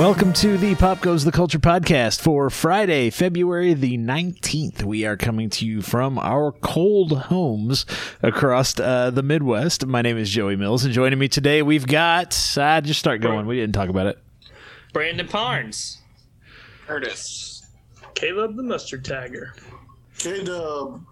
Welcome to the Pop Goes the Culture podcast for Friday, February the 19th. We are coming to you from our cold homes across the Midwest. My name is Joey Mills, and joining me today we've got... We didn't talk about it. Brandon Parnes. Curtis. Caleb the Mustard Tiger. Caleb.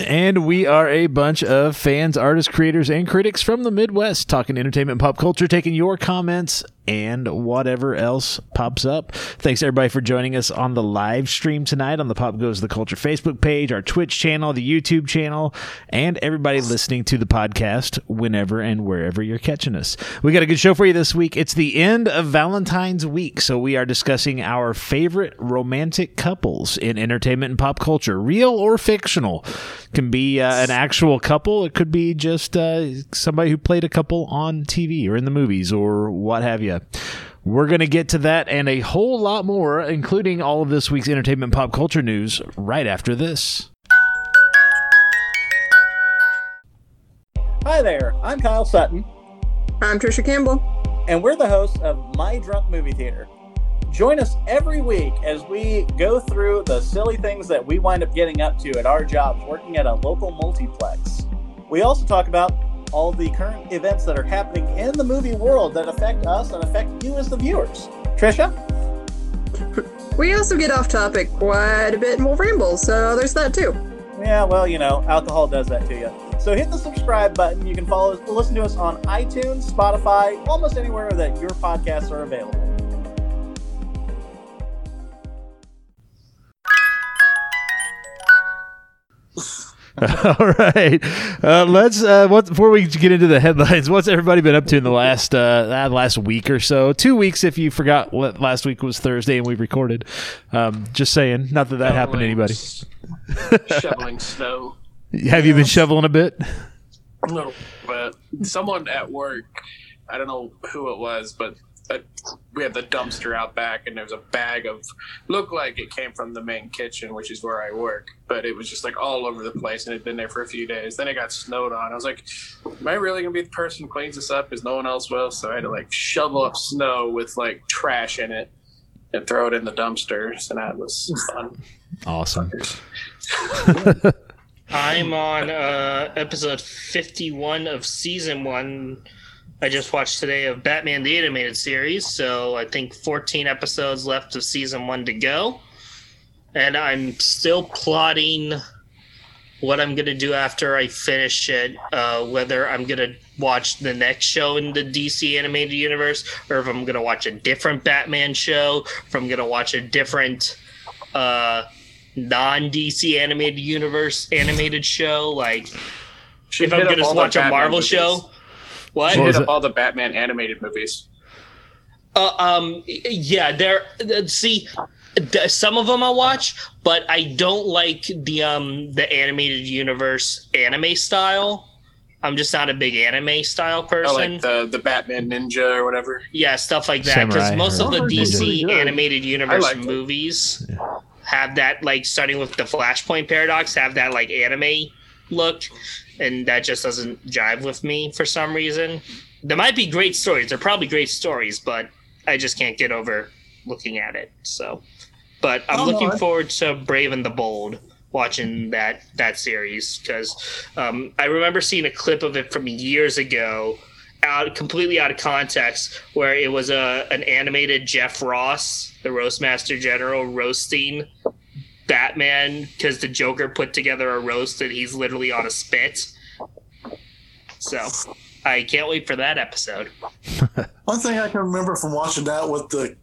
And we are a bunch of fans, artists, creators, and critics from the Midwest talking entertainment and pop culture, taking your comments and whatever else pops up. Thanks, everybody, for joining us on the live stream tonight on the Pop Goes the Culture Facebook page, our Twitch channel, the YouTube channel, and everybody listening to the podcast whenever and wherever you're catching us. We got a good show for you this week. It's the end of Valentine's week, so we are discussing our favorite romantic couples in entertainment and pop culture, real or fictional. Can be an actual couple. It could be just somebody who played a couple on TV or in the movies or what have you. We're going to get to that and a whole lot more, including all of this week's entertainment pop culture news, right after this. Hi there. I'm Kyle Sutton. I'm Trisha Campbell. And we're the hosts of My Drunk Movie Theater. Join us every week as we go through the silly things that we wind up getting up to at our jobs working at a local multiplex. We also talk about all the current events that are happening in the movie world that affect us and affect you as the viewers. Trisha? We also get off topic quite a bit and we'll ramble, so there's that too. Yeah, well, you know, alcohol does that to you. So hit the subscribe button. You can follow us, listen to us on iTunes, Spotify, almost anywhere that your podcasts are available. All right, let's. Before we get into the headlines, what's everybody been up to in the last week or so? 2 weeks, if you forgot what last week was Thursday and we recorded. Just saying, not that happened to anybody. Shoveling snow. Have you been shoveling a bit? A little bit. Someone at work, I don't know who it was, but we had the dumpster out back, and there was a bag of, looked like it came from the main kitchen, which is where I work, but it was just like all over the place, and it had been there for a few days. Then it got snowed on. I was like, am I really gonna be the person who cleans this up? Because no one else will. So I had to like shovel up snow with like trash in it and throw it in the dumpster. So that was fun. Awesome. I'm on episode 51 of season 1. I just watched today of Batman the Animated Series, so I think 14 episodes left of season 1 to go. And I'm still plotting what I'm going to do after I finish it, whether I'm going to watch the next show in the DC Animated Universe, or if I'm going to watch a different Batman show, if I'm going to watch a different non-DC Animated Universe animated show, like if I'm going to watch a Marvel show. What? She hit up all the Batman animated movies. Yeah, there. See, some of them I watch, but I don't like the animated universe anime style. I'm just not a big anime style person. Oh, like the Batman Ninja or whatever. Yeah, stuff like that. Because most of the DC animated universe movies have that, like starting with the Flashpoint Paradox, have that like anime look. And that just doesn't jive with me for some reason. There might be great stories. They're probably great stories, but I just can't get over looking at it. So, but I'm looking forward to Brave and the Bold, watching that series, because I remember seeing a clip of it from years ago, completely out of context, where it was an animated Jeff Ross, the Roastmaster General, roasting Batman, because the Joker put together a roast and he's literally on a spit. So I can't wait for that episode. One thing I can remember from watching that with that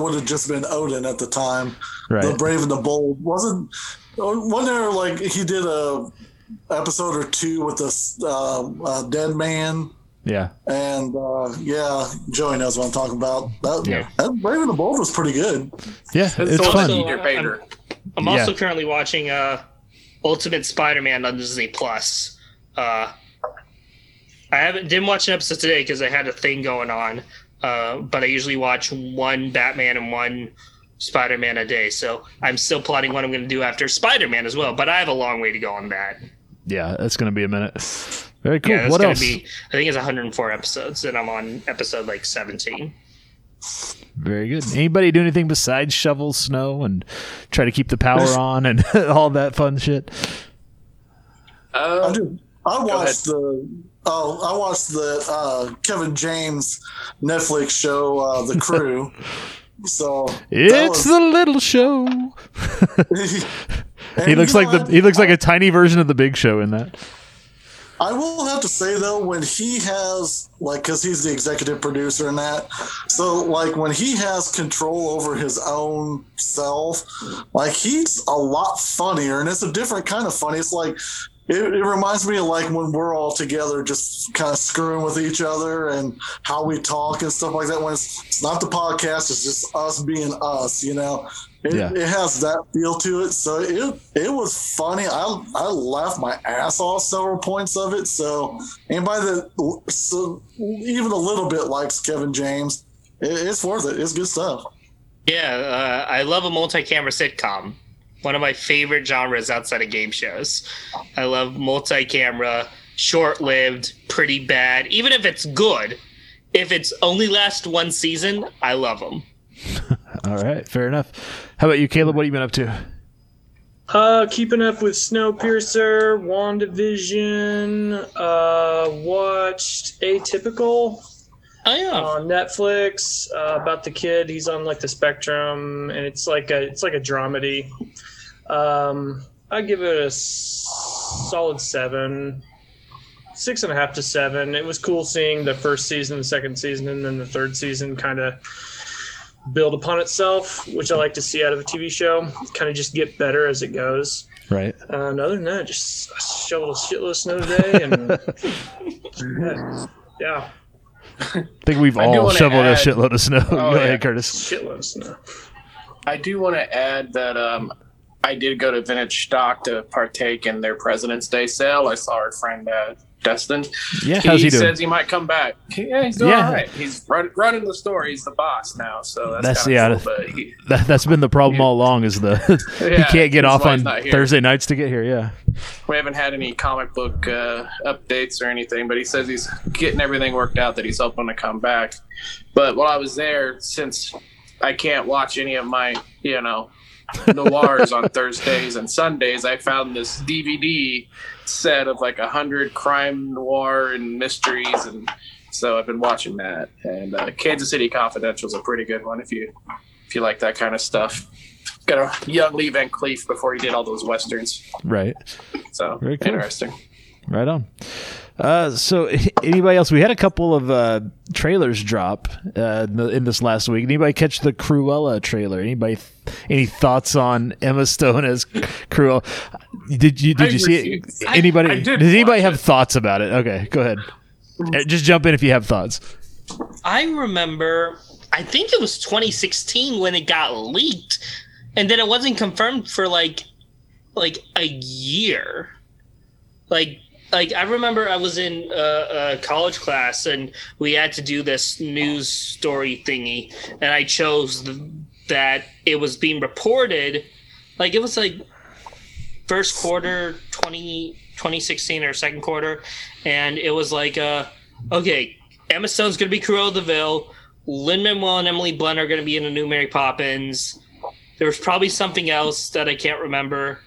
would have just been Odin at the time. Right. The Brave and the Bold wasn't there like he did a episode or two with this dead man. Yeah. And Joey knows what I'm talking about. That Brave and the Bold was pretty good. Yeah, it's fun. I'm also currently watching Ultimate Spider-Man on Disney Plus. I didn't watch an episode today because I had a thing going on, but I usually watch one Batman and one Spider-Man a day. So I'm still plotting what I'm going to do after Spider-Man as well, but I have a long way to go on that. Yeah, that's going to be a minute. Very cool. Yeah, what else? I think it's 104 episodes, and I'm on episode like 17. Very good. Anybody do anything besides shovel snow and try to keep the power on and all that fun shit? I watched the Kevin James Netflix show, The Crew. So it's the little show. he looks like a tiny version of the Big Show in that. I will have to say, though, when he has, like, because he's the executive producer and that, so, like, when he has control over his own self, like, he's a lot funnier, and it's a different kind of funny. It's like, it reminds me of, like, when we're all together just kind of screwing with each other and how we talk and stuff like that. When it's not the podcast, it's just us being us, you know? It has that feel to it, so it was funny. I laughed my ass off several points of it. So anybody that even a little bit likes Kevin James, it's worth it. It's good stuff. Yeah, I love a multi-camera sitcom. One of my favorite genres outside of game shows. I love multi-camera, short-lived, pretty bad. Even if it's good, if it's only last one season, I love them. All right, fair enough. How about you, Caleb? What have you been up to? Keeping up with Snowpiercer, WandaVision, watched Atypical on Netflix, about the kid. He's on, like, the spectrum, and it's like a dramedy. I give it a solid 7. 6.5 to 7. It was cool seeing the first season, the second season, and then the third season kind of build upon itself, which I like to see out of a TV show. Kind of just get better as it goes. Right. And other than that, just shoveled a shitload of snow today. And yeah. I think we've all shoveled a shitload of snow. Go ahead, Curtis. Shitload of snow. I do want to add that I did go to Vintage Stock to partake in their President's Day sale. I saw our friend Destin. Yeah, how's he doing? Says he might come back. Yeah, he's doing all right. He's running the store. He's the boss now, so that's cool, but that's been the problem all along. Is he can't get off on Thursday nights to get here. Yeah, we haven't had any comic book updates or anything, but he says he's getting everything worked out that he's hoping to come back. But while I was there, since I can't watch any of my noirs on Thursdays and Sundays, I found this DVD set of like 100 crime noir and mysteries, and so I've been watching that. And Kansas City Confidential is a pretty good one if you like that kind of stuff. Got a young Lee Van Cleef before he did all those westerns. Right. So cool. Interesting. Right on. So anybody else? We had a couple of trailers drop in this last week. Anybody catch the Cruella trailer? Anybody? Any thoughts on Emma Stone as Cruella? Did you see it? Anybody? Does anybody have thoughts about it? Okay, go ahead. Just jump in if you have thoughts. I remember. I think it was 2016 when it got leaked, and then it wasn't confirmed for like a year. Like, I remember I was in a college class and we had to do this news story thingy, and I chose that it was being reported. Like, it was like first quarter 2016 or second quarter, and it was like, okay, Emma Stone's going to be Cruella de Vil, Lin-Manuel and Emily Blunt are going to be in a new Mary Poppins. There was probably something else that I can't remember.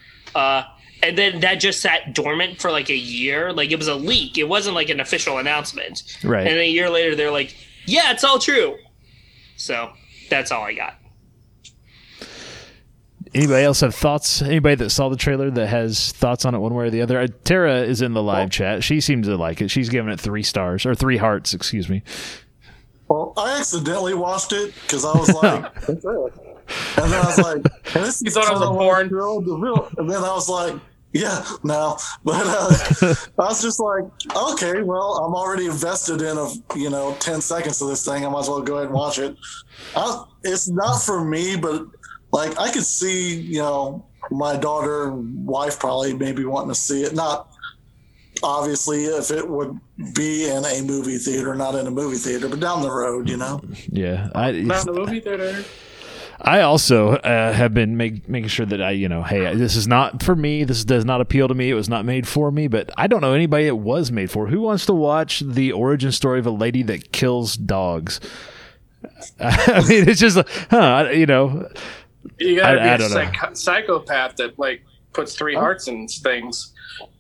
And then that just sat dormant for like a year. Like, it was a leak. It wasn't like an official announcement. Right. And then a year later, they're like, yeah, it's all true. So that's all I got. Anybody else have thoughts? Anybody that saw the trailer that has thoughts on it one way or the other? Tara is in the live chat. She seems to like it. She's giving it 3 hearts, excuse me. Well, I accidentally watched it because I was like... And then I was like, this is and then I was like, yeah, no. But I was just like, okay, well, I'm already invested in 10 seconds of this thing. I might as well go ahead and watch it. It's not for me, but like I could see, my daughter and wife probably maybe wanting to see it. Not obviously if it would be in a movie theater, not in a movie theater, but down the road, Yeah. Not in a movie theater. I also have been making sure that I, hey, this is not for me. This does not appeal to me. It was not made for me, but I don't know anybody it was made for. Who wants to watch the origin story of a lady that kills dogs? I mean, it's just, you know. You gotta be a psychopath that like puts three hearts in things.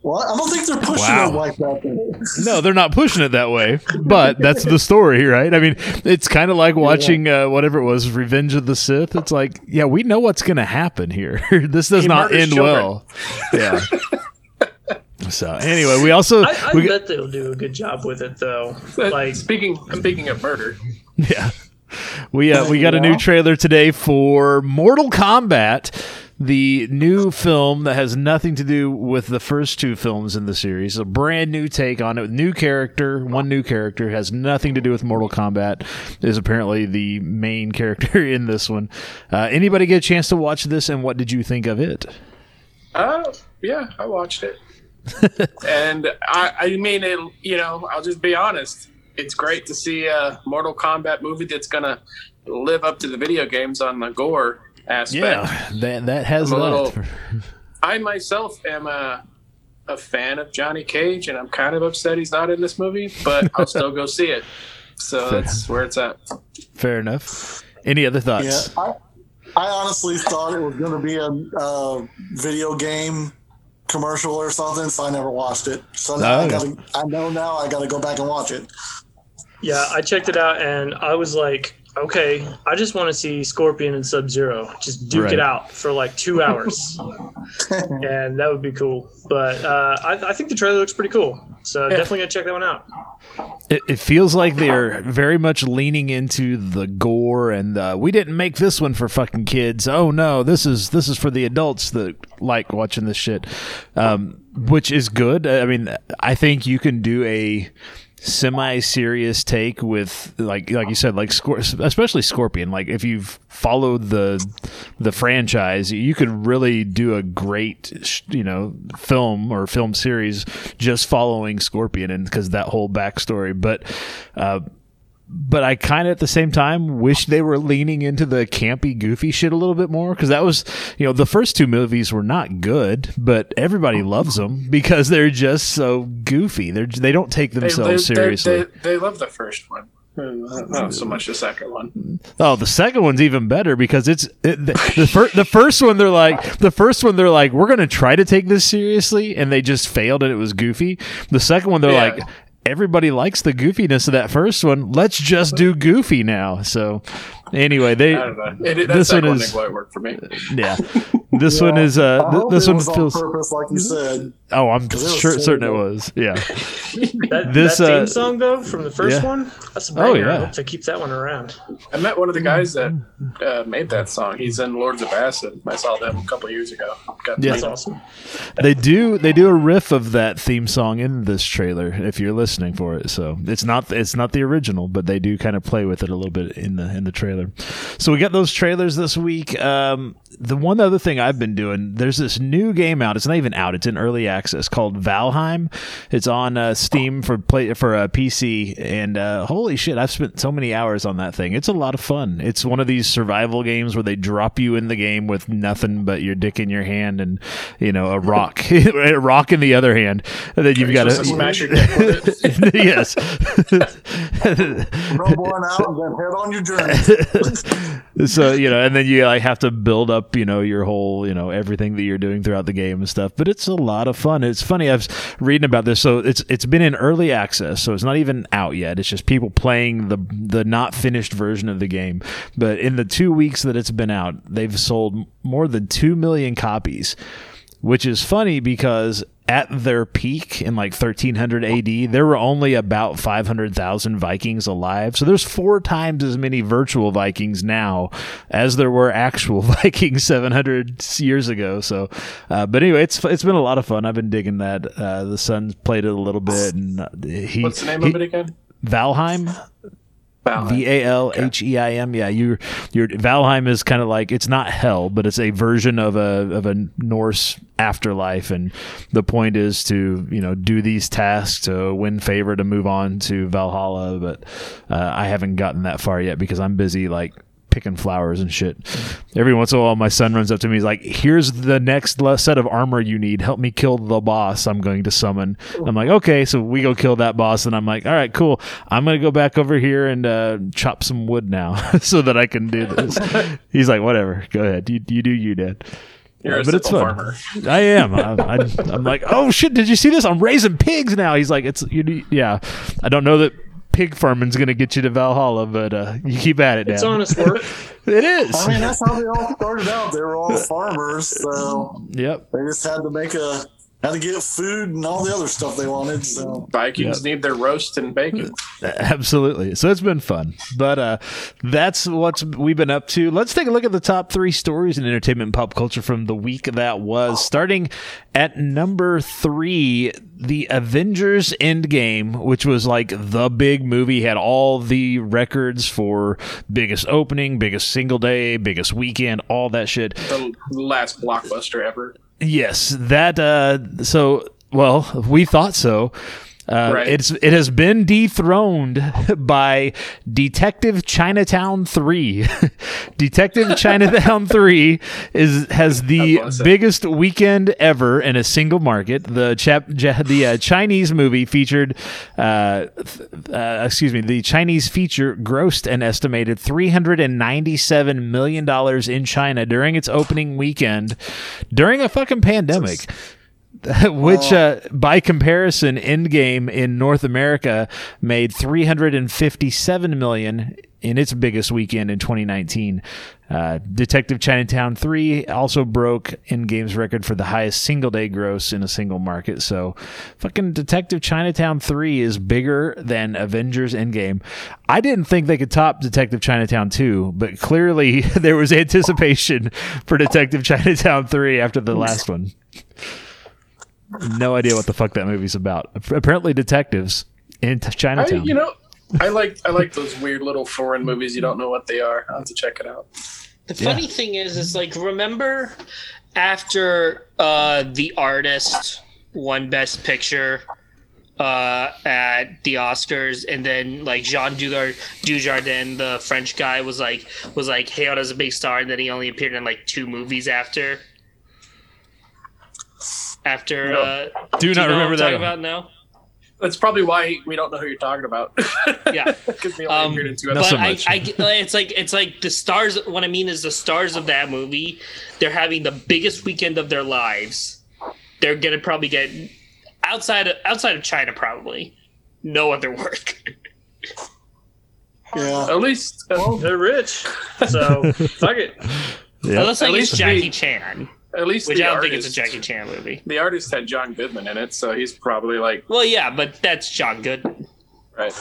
Well, I don't think they're pushing it like that. No, they're not pushing it that way. But that's the story, right? I mean, it's kind of like watching whatever it was, Revenge of the Sith. It's like, yeah, we know what's going to happen here. This does not end well. Yeah. So anyway, we also I bet they'll do a good job with it, though. Like speaking of murder, yeah, we got a new trailer today for Mortal Kombat, the new film that has nothing to do with the first two films in the series. A brand new take on it, one new character has nothing to do with Mortal Kombat, is apparently the main character in this one. Anybody get a chance to watch this, and what did you think of it? Yeah, I watched it. And I mean, it, you know, I'll just be honest. It's great to see a Mortal Kombat movie that's going to live up to the video games on the gore aspect. Yeah, that has a lot. I myself am a fan of Johnny Cage, and I'm kind of upset he's not in this movie, but I'll still go see it. So that's where it's at. Fair enough. Any other thoughts? Yeah, I honestly thought it was going to be a video game commercial or something, so I never watched it. So now I know now I gotta go back and watch it. Yeah, I checked it out and I was like, okay, I just want to see Scorpion and Sub-Zero just duke it out for like 2 hours. And that would be cool. But I think the trailer looks pretty cool. So definitely gonna check that one out. It feels like they're very much leaning into the gore and we didn't make this one for fucking kids. Oh no, this is for the adults that like watching this shit, which is good. I mean, I think you can do a semi-serious take with like you said, like especially Scorpion. Like if you've followed the franchise, you could really do a great, you know, film or film series just following Scorpion, and because that whole backstory. But I kind of at the same time wish they were leaning into the campy, goofy shit a little bit more, because that was, you know, the first two movies were not good, but everybody loves them because they're just so goofy. They don't take themselves seriously. They love the first one. Not so much the second one. Oh, the second one's even better because the first one they're like we're gonna try to take this seriously, and they just failed and it was goofy. The second one they're like, everybody likes the goofiness of that first one. Let's just do goofy now. So, anyway, this one is why it worked for me. Yeah, this one is. This one feels on purpose, like you said. Oh, I'm certain it was. Yeah. that theme song though from the first one. That's a banger. I hope they keep that one around. I met one of the guys that made that song. He's in Lords of Acid. I saw them a couple years ago. That's awesome. They do a riff of that theme song in this trailer. If you're listening for it, so it's not the original, but they do kind of play with it a little bit in the trailer. So we got those trailers this week. The one other thing I've been doing, there's this new game out. It's not even out; it's in early access called Valheim. It's on Steam for PC, and holy shit, I've spent so many hours on that thing. It's a lot of fun. It's one of these survival games where they drop you in the game with nothing but your dick in your hand and, you know, a rock in the other hand, and then you've got to smash your dick with it. Yes. So, you know, and then you like have to build up, you know, your whole, you know, everything that you're doing throughout the game and stuff. But it's a lot of fun. It's funny, I was reading about this. So it's been in early access, so it's not even out yet. It's just people playing the not finished version of the game. But in the 2 weeks that it's been out, they've sold more than 2 million copies, which is funny because at their peak in like 1300 AD, there were only about 500,000 Vikings alive. So there's 4 times as many virtual Vikings now as there were actual Vikings 700 years ago. So, but anyway, it's been a lot of fun. I've been digging that. The son played it a little bit. And what's the name of it again? Valheim. Valheim. Yeah, your Valheim is kind of like, it's not hell, but it's a version of a Norse afterlife, and the point is to, you know, do these tasks to win favor to move on to Valhalla. But I haven't gotten that far yet because I'm busy like picking flowers and shit. Every once in a while, my son runs up to me. He's like, here's the next set of armor you need. Help me kill the boss I'm going to summon. And I'm like, okay. So we go kill that boss. And I'm like, all right, cool. I'm going to go back over here and chop some wood now so that I can do this. He's like, whatever. Go ahead. You do you, Dad. You're but it's fun. Farmer. I am. I'm like, oh shit! Did you see this? I'm raising pigs now. He's like, it's you. Yeah, I don't know that pig farming's gonna get you to Valhalla, but you keep at it. Dad. It's honest work. It is. I mean, that's how they all started out. They were all farmers, so yep. They just had to get food and all the other stuff they wanted. So Vikings need their roast and bacon. Absolutely. So it's been fun. But that's what we've been up to. Let's take a look at the top 3 stories in entertainment and pop culture from the week that was. Starting at number 3, the Avengers Endgame, which was like the big movie, had all the records for biggest opening, biggest single day, biggest weekend, all that shit. The last blockbuster ever. Yes, that we thought so. Right. It has been dethroned by Detective Chinatown 3. Detective Chinatown 3 has the biggest weekend ever in a single market. The Chinese movie featured, the Chinese feature grossed an estimated $397 million in China during its opening weekend, during a fucking pandemic. Which, by comparison, Endgame in North America made $357 million in its biggest weekend in 2019. Detective Chinatown 3 also broke Endgame's record for the highest single-day gross in a single market. So fucking Detective Chinatown 3 is bigger than Avengers Endgame. I didn't think they could top Detective Chinatown 2, but clearly there was anticipation for Detective Chinatown 3 after the last one. No idea what the fuck that movie's about. Apparently detectives in Chinatown. I like those weird little foreign movies. You don't know what they are. I'll have to check it out. The funny thing is like, remember after The Artist won Best Picture at the Oscars, and then like Jean Dujardin, the French guy, was like hailed as a big star, and then he only appeared in like 2 movies after. Do you remember that about now? That's probably why we don't know who you're talking about. Yeah, because we only appeared in 2 episodes. But it's like the stars. What I mean is the stars of that movie. They're having the biggest weekend of their lives. They're gonna probably get outside of China. Probably no other work. Yeah, at least they're rich. So fuck it. Yeah. Unless I guess Jackie Chan. At least Which I don't think it's a Jackie Chan movie. The Artist had John Goodman in it, so he's probably like... Well, yeah, but that's John Goodman. Right.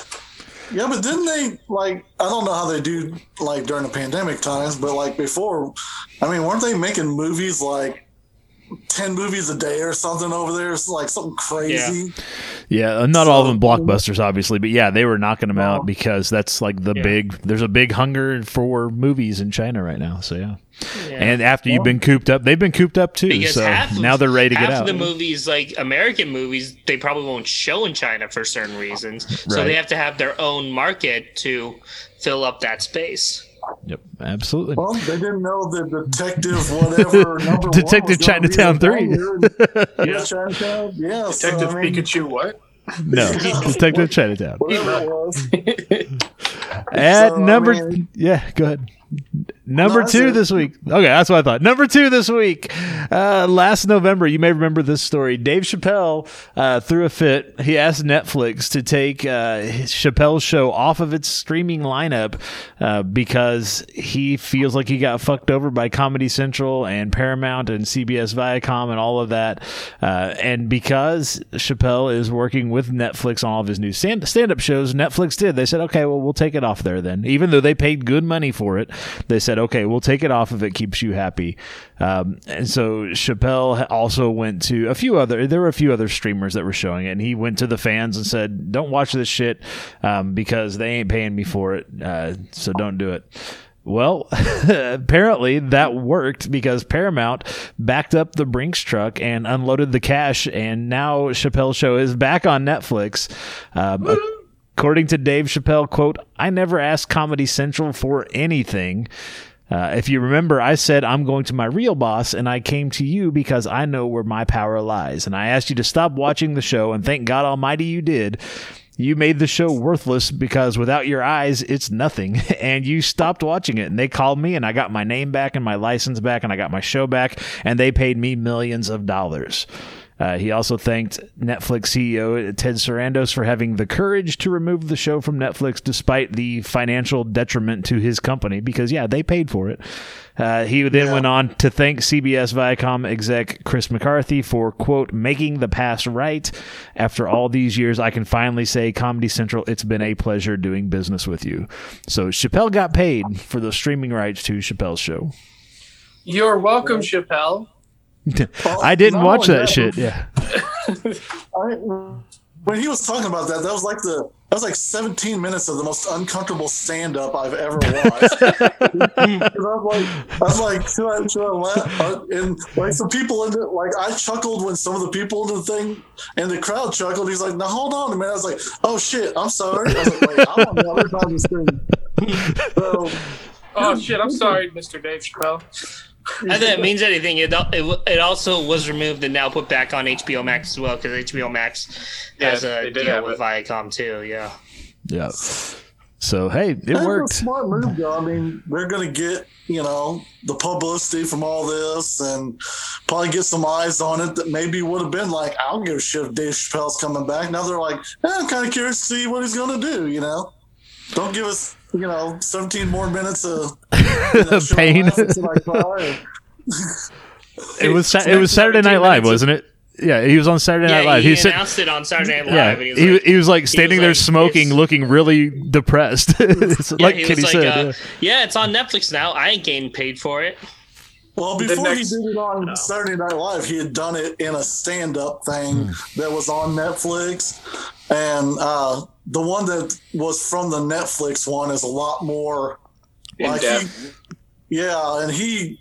Yeah, but didn't they, like... I don't know how they do, like, during the pandemic times, but, like, before... I mean, weren't they making movies, like, 10 movies a day or something over there? It's like something crazy. Yeah, not all of them blockbusters, obviously, but, yeah, they were knocking them out because that's, like, the big... There's a big hunger for movies in China right now, so, yeah. Yeah. And after you've been cooped up, they've been cooped up too. Because now they're ready to get out. Half of the movies, like American movies, they probably won't show in China for certain reasons. Right. So they have to have their own market to fill up that space. Yep, absolutely. Well, they didn't know the detective whatever number Detective one was Chinatown 3. Chinatown. Yeah, Detective Pikachu what? No, Detective Chinatown. Whatever it was. Go ahead. Number 2 this week. Okay, that's what I thought. Number 2 this week. Last November, you may remember this story. Dave Chappelle threw a fit. He asked Netflix to take Chappelle's show off of its streaming lineup because he feels like he got fucked over by Comedy Central and Paramount and CBS Viacom and all of that. And because Chappelle is working with Netflix on all of his new stand-up shows, Netflix did. They said, okay, well, we'll take it off there then. Even though they paid good money for it, they said, okay, we'll take it off if it keeps you happy. And so Chappelle also went to there were a few other streamers that were showing it, and he went to the fans and said, don't watch this shit because they ain't paying me for it, so don't do it. Well, apparently that worked because Paramount backed up the Brinks truck and unloaded the cash, and now Chappelle's show is back on Netflix. According to Dave Chappelle, quote, "I never asked Comedy Central for anything. If you remember, I said, I'm going to my real boss, and I came to you because I know where my power lies. And I asked you to stop watching the show, and thank God Almighty you did. You made the show worthless because without your eyes, it's nothing. And you stopped watching it. And they called me, and I got my name back and my license back, and I got my show back, and they paid me millions of dollars." He also thanked Netflix CEO Ted Sarandos for having the courage to remove the show from Netflix despite the financial detriment to his company, because, yeah, they paid for it. He then went on to thank CBS Viacom exec Chris McCarthy for, quote, "making the past right. After all these years, I can finally say, Comedy Central, it's been a pleasure doing business with you." So Chappelle got paid for the streaming rights to Chappelle's show. You're welcome, Chappelle. I didn't watch that shit. Yeah. When he was talking about that, that was like 17 minutes of the most uncomfortable stand-up I've ever watched. I was like, should I laugh? And like some people in it, like I chuckled when some of the people in the thing and the crowd chuckled. He's like, "No, hold on a minute." I was like, "Oh shit, I'm sorry." I was like, "Wait, I'm on the other side of this thing." So, oh shit, I'm sorry, Mr. Dave Chappelle. Not that it means anything. It also was removed and now put back on HBO Max as well, because HBO Max has a deal with Viacom too. Yeah. Yeah. So hey, it worked. A smart move, though. I mean, they're going to get the publicity from all this and probably get some eyes on it that maybe would have been like, "I don't give a shit if Dave Chappelle's coming back." Now they're like, "I'm kind of curious to see what he's going to do." Don't give us 17 more minutes of pain. It was Saturday Night Live, wasn't it? Yeah, he was on Saturday Night Live. He announced it on Saturday Night Live. Yeah, he was standing there smoking, looking really depressed. Like Kitty said. It's on Netflix now. I ain't getting paid for it. Well, before he did it on Saturday Night Live, he had done it in a stand-up thing that was on Netflix. And the one that was from the Netflix one is a lot more like he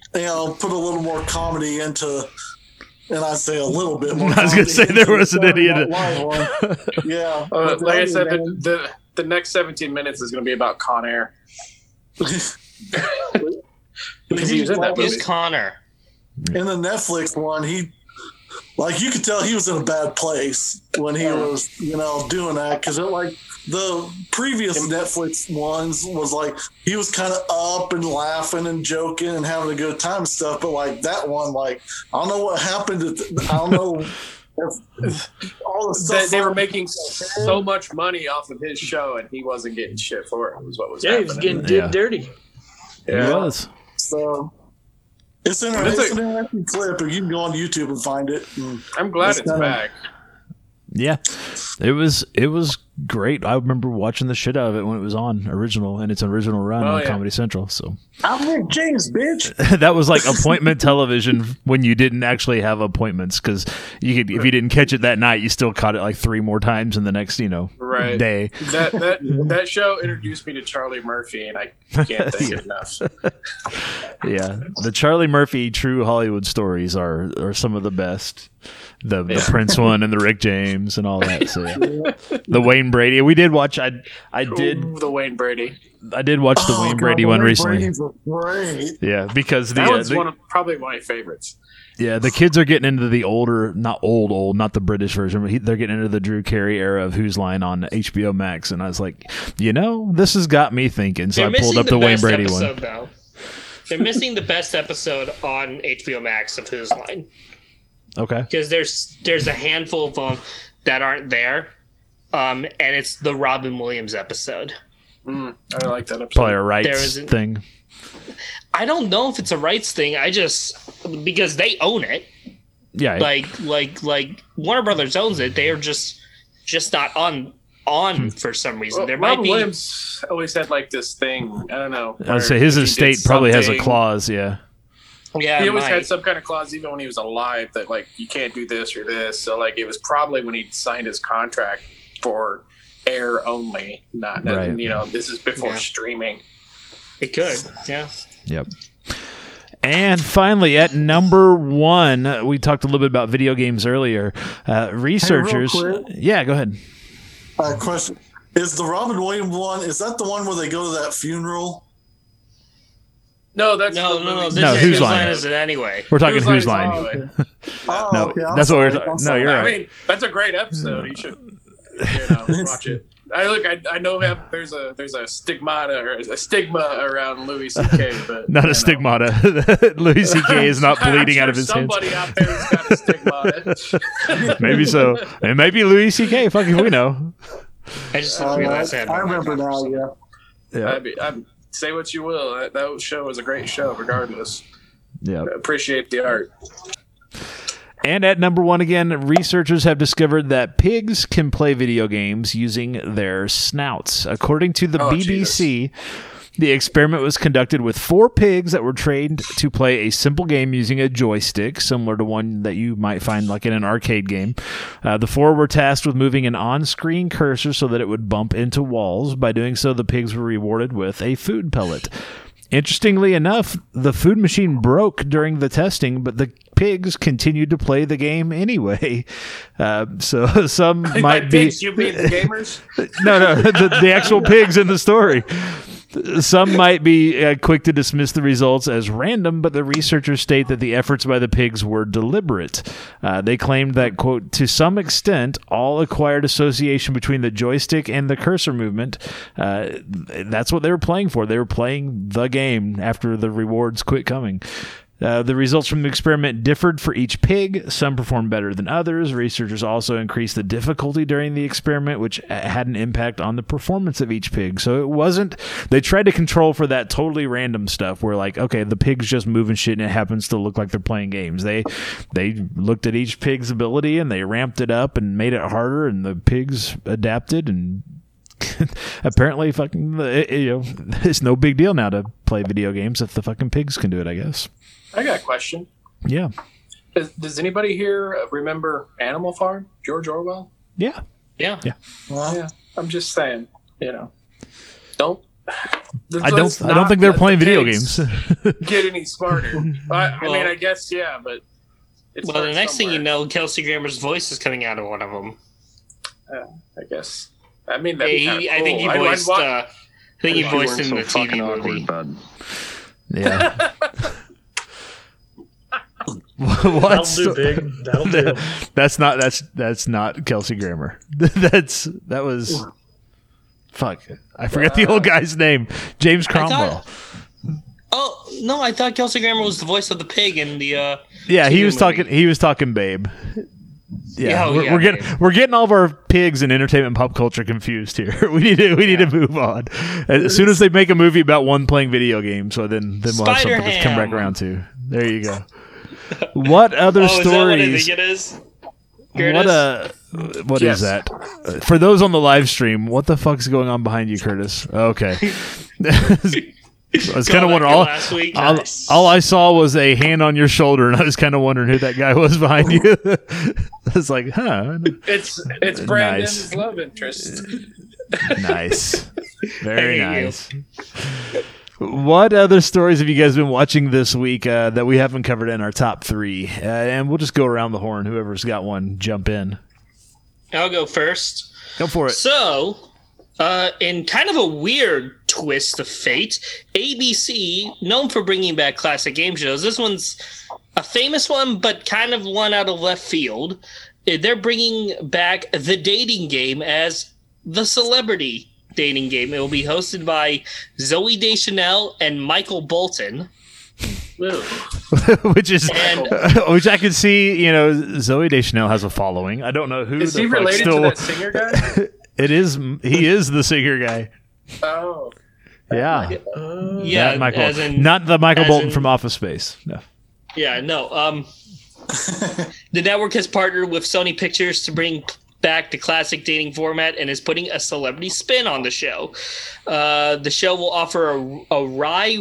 put a little more comedy into, and I'd say a little bit more. I was going to say there wasn't any in it. Yeah, like I said, the next 17 minutes is going to be about Con Air. Because he was in that movie. Connor. In the Netflix one, he. Like you could tell he was in a bad place when he was, doing that, because like the previous Netflix ones was like he was kind of up and laughing and joking and having a good time and stuff, but like that one, like I don't know what happened. I don't know if all the stuff they were making so much money off of his show and he wasn't getting shit for it. Was what was happening. He was getting did dirty. Yeah. He was so. It's an interesting clip, or you can go on YouTube and find it. And I'm glad it's back. Yeah, it was great. I remember watching the shit out of it when it was on original in its original run on Comedy Central. So I'm Rick James, bitch. That was like appointment television when you didn't actually have appointments, because you could if you didn't catch it that night, you still caught it like three more times in the next day. That show introduced me to Charlie Murphy, and I can't thank it enough. Yeah, the Charlie Murphy True Hollywood Stories are some of the best. The Prince one and the Rick James and all that. So the Wayne Brady we did watch. I did watch the Wayne Brady one recently. Great. Yeah, because that one's one of probably my favorites. Yeah, the kids are getting into the older, not the British version, but they're getting into the Drew Carey era of Who's Line on HBO Max, and I was like, this has got me thinking. So I pulled up the Wayne Brady one. Though. They're missing the best episode on HBO Max of Who's Line. Okay. Because there's a handful of them that aren't there, and it's the Robin Williams episode. I like that episode. Probably a rights thing. I don't know if it's a rights thing. I just because they own it. Yeah. Like Warner Brothers owns it. They are just not on for some reason. Well, Robin Williams always had like this thing. I don't know. I'd say his estate probably has a clause. Yeah. Yeah, he always had some kind of clause, even when he was alive, that like you can't do this or this. So like it was probably when he signed his contract for air only, not this is before streaming. It could, yeah. Yep. And finally, at number one, we talked a little bit about video games earlier. Researchers, go ahead. Question. Is the Robin Williams one, is that the one where they go to that funeral? No, that's no. No, Who's Line is it anyway? We're talking Who's Line. Anyway. Oh, no, okay, that's sorry, what we're talking. No, you're right. I mean, that's a great episode. You should watch it. I know there's a stigmata or a stigma around Louis C.K., but not a stigmata. Louis C.K. is not bleeding out of his hands. Somebody out there has got a stigmata. Maybe so, and maybe Louis C.K. Fuck if we know. I just realized I remember now. Yeah. Say what you will. That show was a great show, regardless. Yeah, appreciate the art. And at number one again, researchers have discovered that pigs can play video games using their snouts. According to the BBC, the experiment was conducted with 4 pigs that were trained to play a simple game using a joystick, similar to one that you might find like in an arcade game. The 4 were tasked with moving an on-screen cursor so that it would bump into walls. By doing so, the pigs were rewarded with a food pellet. Interestingly enough, the food machine broke during the testing, but the pigs continued to play the game anyway. So some might be... Pigs, you mean the gamers? No, the actual pigs in the story. Some might be quick to dismiss the results as random, but the researchers state that the efforts by the pigs were deliberate. They claimed that, quote, to some extent, all acquired association between the joystick and the cursor movement, that's what they were playing for. They were playing the game after the rewards quit coming. The results from the experiment differed for each pig. Some performed better than others. Researchers also increased the difficulty during the experiment, which had an impact on the performance of each pig. So it wasn't... They tried to control for that totally random stuff where, like, okay, the pig's just moving shit and it happens to look like they're playing games. They looked at each pig's ability and they ramped it up and made it harder, and the pigs adapted and... apparently it's no big deal now to play video games if the fucking pigs can do it, I guess. I got a question. Yeah. Does anybody here remember Animal Farm? George Orwell? Yeah. Well, yeah. I'm just saying, don't. I don't think they're playing video games. Get any smarter. I mean, I guess, yeah, but. It's well, the next thing you know, Kelsey Grammer's voice is coming out of one of them. I guess. I mean, cool. I think he voiced. I think he voiced in the TV movie. Awkward, yeah. What? That'll do. That's not. That's not Kelsey Grammer. that was. Fuck! I forgot the old guy's name. James Cromwell. I thought Kelsey Grammer was the voice of the pig in the. Yeah, he was talking. He was talking, Babe. Yeah, we're getting all of our pigs and entertainment and pop culture confused here. We need to move on. As soon as they make a movie about one playing video games, so then we'll have something to come back around to. There you go. What other stories? Is that what I think it is? Curtis? What is that? For those on the live stream, what the fuck's going on behind you, Curtis? Okay. I was kind of wondering. All I saw was a hand on your shoulder, and I was kind of wondering who that guy was behind you. I was like, huh? It's Brandon's love interest. Nice, very nice. What other stories have you guys been watching this week that we haven't covered in our top 3? And we'll just go around the horn. Whoever's got one, jump in. I'll go first. Go for it. So. In kind of a weird twist of fate, ABC, known for bringing back classic game shows, this one's a famous one, but kind of one out of left field. They're bringing back The Dating Game as the celebrity dating game. It will be hosted by Zooey Deschanel and Michael Bolton. which I can see, Zooey Deschanel has a following. I don't know who. Is he related to that singer guy? It is. He is the singer guy. Oh. Yeah. Yeah. Michael, not the Michael Bolton from Office Space. No. Yeah. No. The network has partnered with Sony Pictures to bring back the classic dating format and is putting a celebrity spin on the show. The show will offer a wry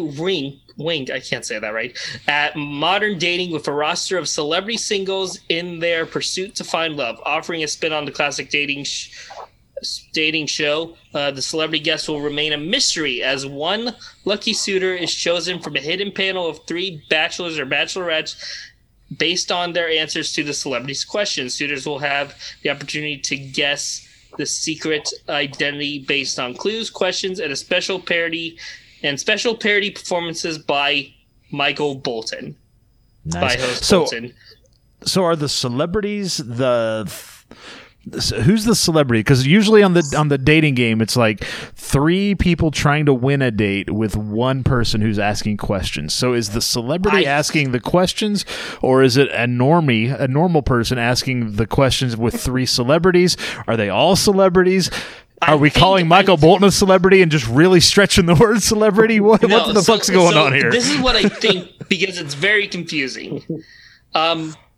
wink. I can't say that right. At modern dating with a roster of celebrity singles in their pursuit to find love, offering a spin on the classic dating dating show. The celebrity guest will remain a mystery as one lucky suitor is chosen from a hidden panel of 3 bachelors or bachelorettes based on their answers to the celebrity's questions. Suitors will have the opportunity to guess the secret identity based on clues, questions, and special parody performances by Michael Bolton. Nice. By host Bolton. So are the celebrities who's the celebrity? Because usually on the dating game, it's like three people trying to win a date with one person who's asking questions. So is the celebrity asking the questions, or is it a normal person asking the questions with three celebrities? Are they all celebrities? Are we calling Michael Bolton a celebrity and just really stretching the word celebrity? What the fuck's going on here? This is what I think, because it's very confusing.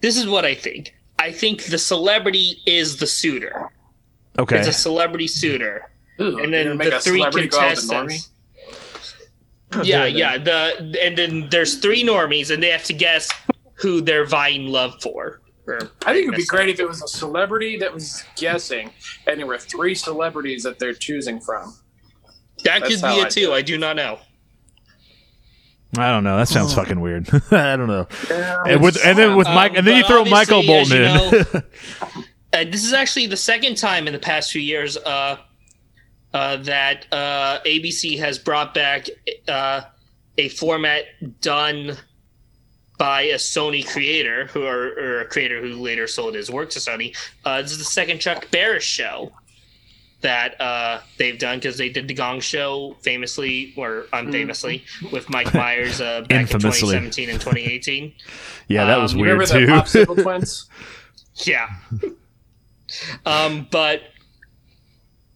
This is what I think. I think the celebrity is the suitor. Okay. It's a celebrity suitor. Ooh, and then the three contestants. Yeah. And then there's three normies, and they have to guess who they're vying love for. I think it would be great if it was a celebrity that was guessing, and there were three celebrities that they're choosing from. That could be it too. I do not know. I don't know. That sounds fucking weird. I don't know. Yeah, and then you throw Michael Bolton in. This is actually the second time in the past few years that ABC has brought back a format done by a Sony creator or a creator who later sold his work to Sony. This is the second Chuck Barris show that they've done, because they did the Gong Show famously, or unfamously, with Mike Myers back in 2017 and 2018. Yeah, that was weird too. Remember the Popsicle Twins? Yeah. But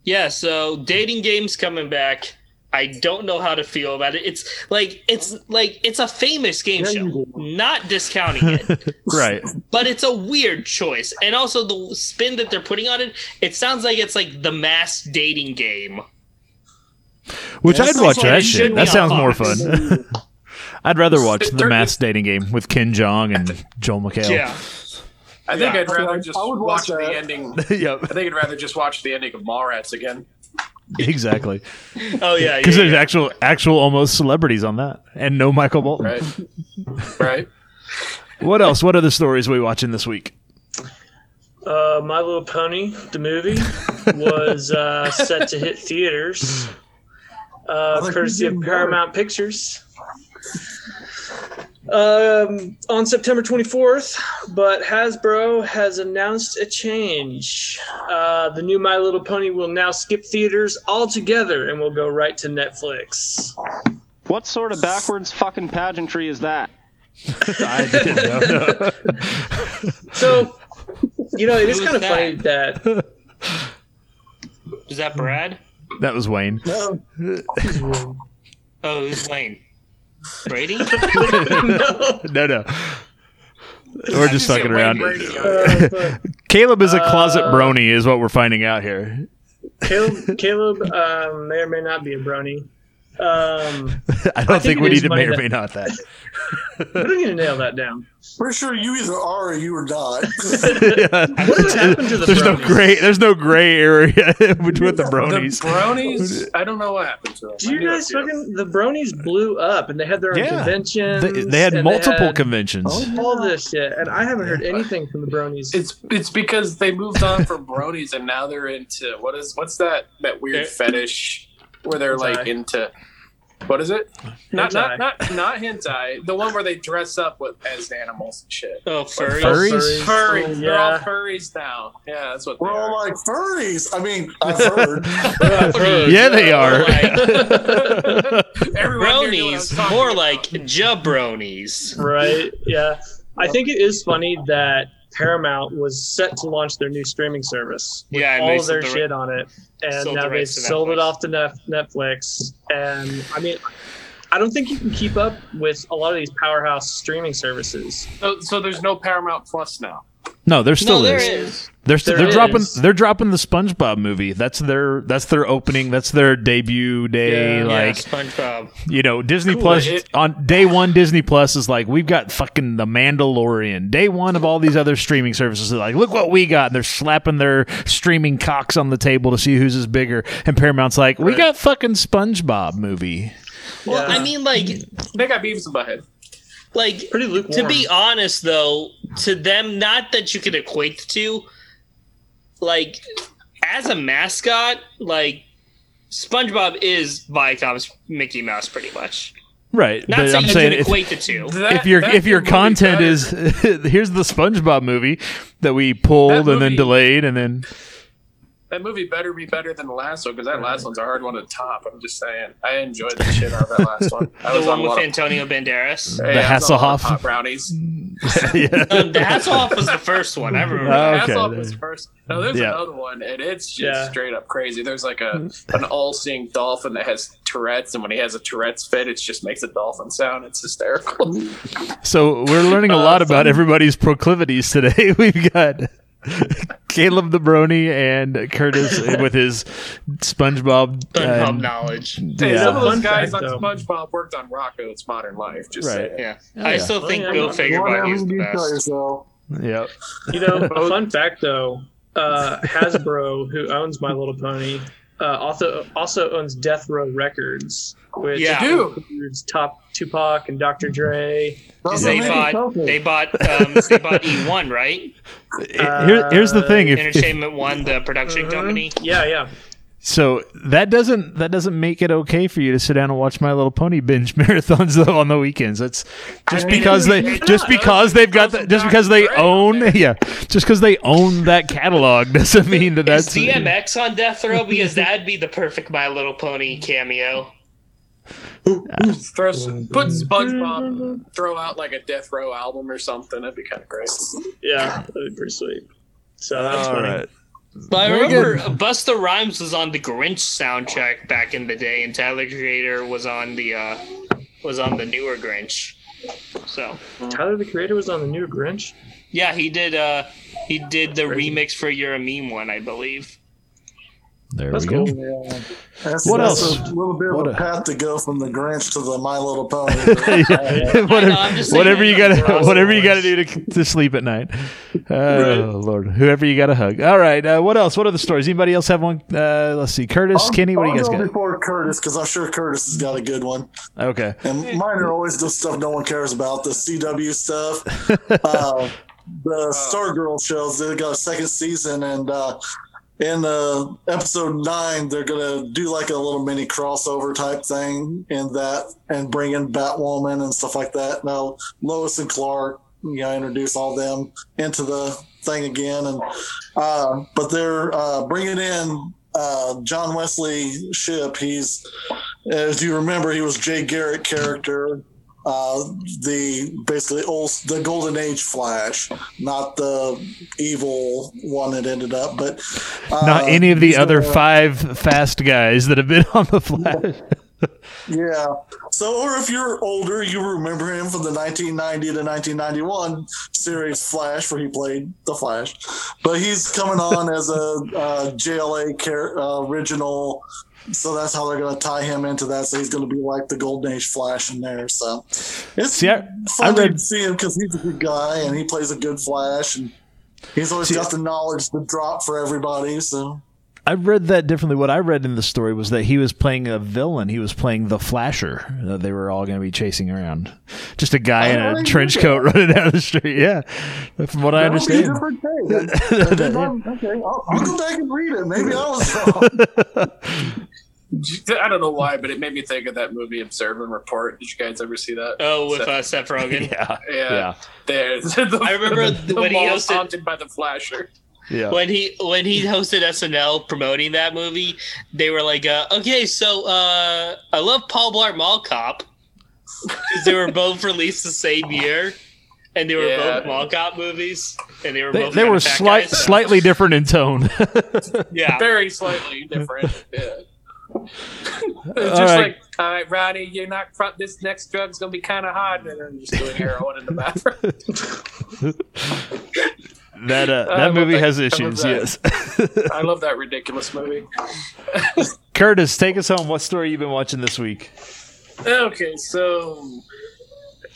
yeah, so dating game's coming back. I don't know how to feel about it. It's a famous game show. Not discounting it, right? But it's a weird choice, and also the spin that they're putting on it. It sounds like it's like the mass dating game, which I'd watch. That shit. That sounds more fun. I'd rather watch the mass dating game with Ken Jeong and Joel McHale. Yeah. I would watch the ending. Yep. I think I'd rather just watch the ending of Mallrats again. Exactly. Oh yeah, because there's actual almost celebrities on that, and no Michael Bolton. Right. What else? What other stories are we watching this week? My Little Pony, the movie, was set to hit theaters, courtesy of Paramount Pictures, on September 24th, but Hasbro has announced a change. The new My Little Pony will now skip theaters altogether and will go right to Netflix. What sort of backwards fucking pageantry is that? I didn't know. So, it is kind of funny that... Is that Brad? That was Wayne. No. Oh, it was Wayne. Brady? No. We're just fucking around. Caleb is a closet brony, is what we're finding out here. Caleb may or may not be a brony. I think we need to may or may not that. We don't need to nail that down. Pretty sure you either are or you are not. What happened to the bronies? There's no gray area with the bronies. The bronies, I don't know what happened to them. Do you guys fucking... The bronies blew up, and they had their own conventions. They had multiple conventions. All this shit, and I haven't heard anything from the bronies. It's because they moved on from bronies, and now they're into... What's that weird fetish... Where they're into, what is it? Not hentai. The one where they dress up as animals and shit. Oh, furries! Furries! Oh, yeah. They're all furries now. Yeah, that's what. We're all like furries. I mean, I've heard. Yeah, they are. Bronies, more like jabronies. Right? Yeah, I think it is funny that Paramount was set to launch their new streaming service with all their shit on it, and now they've sold it off to Netflix. And I mean, I don't think you can keep up with a lot of these powerhouse streaming services. So there's no Paramount Plus now. No, there still is. They're dropping the SpongeBob movie. That's their opening. That's their debut day. SpongeBob. Disney Plus on day one. Disney Plus is like, we've got fucking The Mandalorian. Day one of all these other streaming services. Like, look what we got. And they're slapping their streaming cocks on the table to see who's is bigger. And Paramount's like, we got fucking SpongeBob movie. Well, I mean, they got Beavis and Butthead. Pretty lukewarm. To be honest, though, to them, not that you can equate the two. as a mascot, like SpongeBob is Viacom's Mickey Mouse, pretty much. Right. Not but saying I'm saying equate the two. If your content is here's the SpongeBob movie that we pulled and then delayed and then. That movie better be better than the last one, because that last one's a hard one to top. I'm just saying. I enjoyed the shit out of that last one. The one with Antonio Banderas? Hey, the Hasselhoff? Hot brownies. The Hasselhoff was the first one. I remember. Okay. Hasselhoff was the first. No, there's another one, and it's just straight up crazy. There's like an all-seeing dolphin that has Tourette's, and when he has a Tourette's fit, it just makes a dolphin sound. It's hysterical. So we're learning a lot about everybody's proclivities today. We've got... Caleb the Brony and Curtis with his SpongeBob knowledge. Hey, some of those guys on SpongeBob worked on Rocco. It's Modern Life. Just saying. Yeah. I still think Bill Fagerby is the best. Yep. You know, fun fact though, Hasbro, who owns My Little Pony, also owns Death Row Records, which includes Tupac and Dr. Dre. They bought E1, right? Here's the thing: Entertainment One, the production company. Yeah. So that doesn't make it okay for you to sit down and watch My Little Pony binge marathons though on the weekends. That's because they own that catalog doesn't mean that that's DMX on death row, because that'd be the perfect My Little Pony cameo. Put SpongeBob, throw out like a death row album or something. That'd be kind of great. Yeah, that'd be pretty sweet. So that's funny. Right. But I remember Busta Rhymes was on the Grinch soundtrack back in the day, and Tyler the Creator was on the newer Grinch. So Tyler the Creator was on the newer Grinch? Yeah, he did the remix for You're a Meme One, I believe. There we go. Cool. Yeah. What else? A little bit of a path to go from the Grinch to the My Little Pony. Whatever you got to do to sleep at night. Oh Lord, whoever you got to hug. All right. What else? What are the stories? Anybody else have one? Let's see. Curtis, Kenny, what do you guys got? Before Curtis, because I'm sure Curtis has got a good one. Okay. And mine are always the stuff no one cares about. The CW stuff. The Stargirl shows. They got a second season and. In episode 9, they're going to do like a little mini crossover type thing in that and bring in Batwoman and stuff like that. Now, Lois and Clark, introduce all them into the thing again. And but they're bringing in John Wesley Shipp. He's, as you remember, he was Jay Garrick character. The Golden Age Flash, not the evil one that ended up, but not any of the other five fast guys that have been on the Flash. Yeah. So, or if you're older, you remember him from the 1990 to 1991 series Flash, where he played the Flash. But he's coming on as a JLA original. So that's how they're going to tie him into that. So he's going to be like the Golden Age Flash in there. So it's fun to see him, because he's a good guy and he plays a good Flash, and he's always got the knowledge to drop for everybody. So I read that differently. What I read in the story was that he was playing a villain. He was playing the Flasher that they were all going to be chasing around. Just a guy in a trench coat running down the street. Yeah. From what I understand. Okay. I'll go back and read it. Maybe I was wrong. I don't know why, but it made me think of that movie Observe and Report. Did you guys ever see that? Oh, with Seth Rogen? Yeah. I remember when he was haunted by the Flasher. Yeah. When he hosted SNL promoting that movie, they were like, okay, so I love Paul Blart Mall Cop, because they were both released the same year, and they were both Mall Cop movies, and they were slightly different in tone. Yeah, very slightly different. Yeah. It's just right. All right, Roddy, you're not. This next drug's gonna be kind of hard, and I'm just doing heroin in the bathroom. That movie has issues, yes. I love that ridiculous movie. Curtis, take us home. What story you've been watching this week? Okay, so